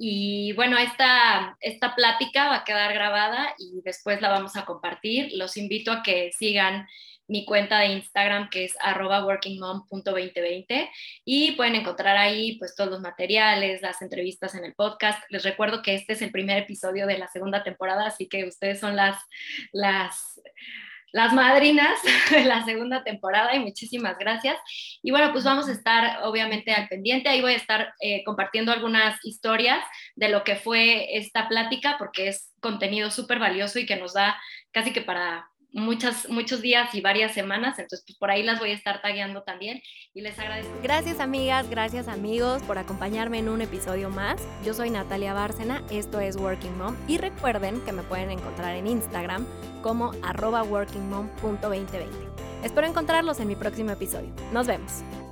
Y bueno, esta, esta plática va a quedar grabada y después la vamos a compartir. Los invito a que sigan mi cuenta de Instagram, que es arroba working mom punto veinte veinte, y pueden encontrar ahí pues todos los materiales, las entrevistas en el podcast. Les recuerdo que este es el primer episodio de la segunda temporada, así que ustedes son las... las las madrinas de la segunda temporada y muchísimas gracias. Y bueno, pues vamos a estar obviamente al pendiente. Ahí voy a estar eh, compartiendo algunas historias de lo que fue esta plática, porque es contenido súper valioso y que nos da casi que para muchas, muchos días y varias semanas. Entonces, pues por ahí las voy a estar tagueando también y les agradezco. Gracias, amigas, gracias, amigos, por acompañarme en un episodio más. Yo soy Natalia Bárcena, esto es Working Mom y recuerden que me pueden encontrar en Instagram como arroba working mom punto veinte veinte. Espero encontrarlos en mi próximo episodio. Nos vemos.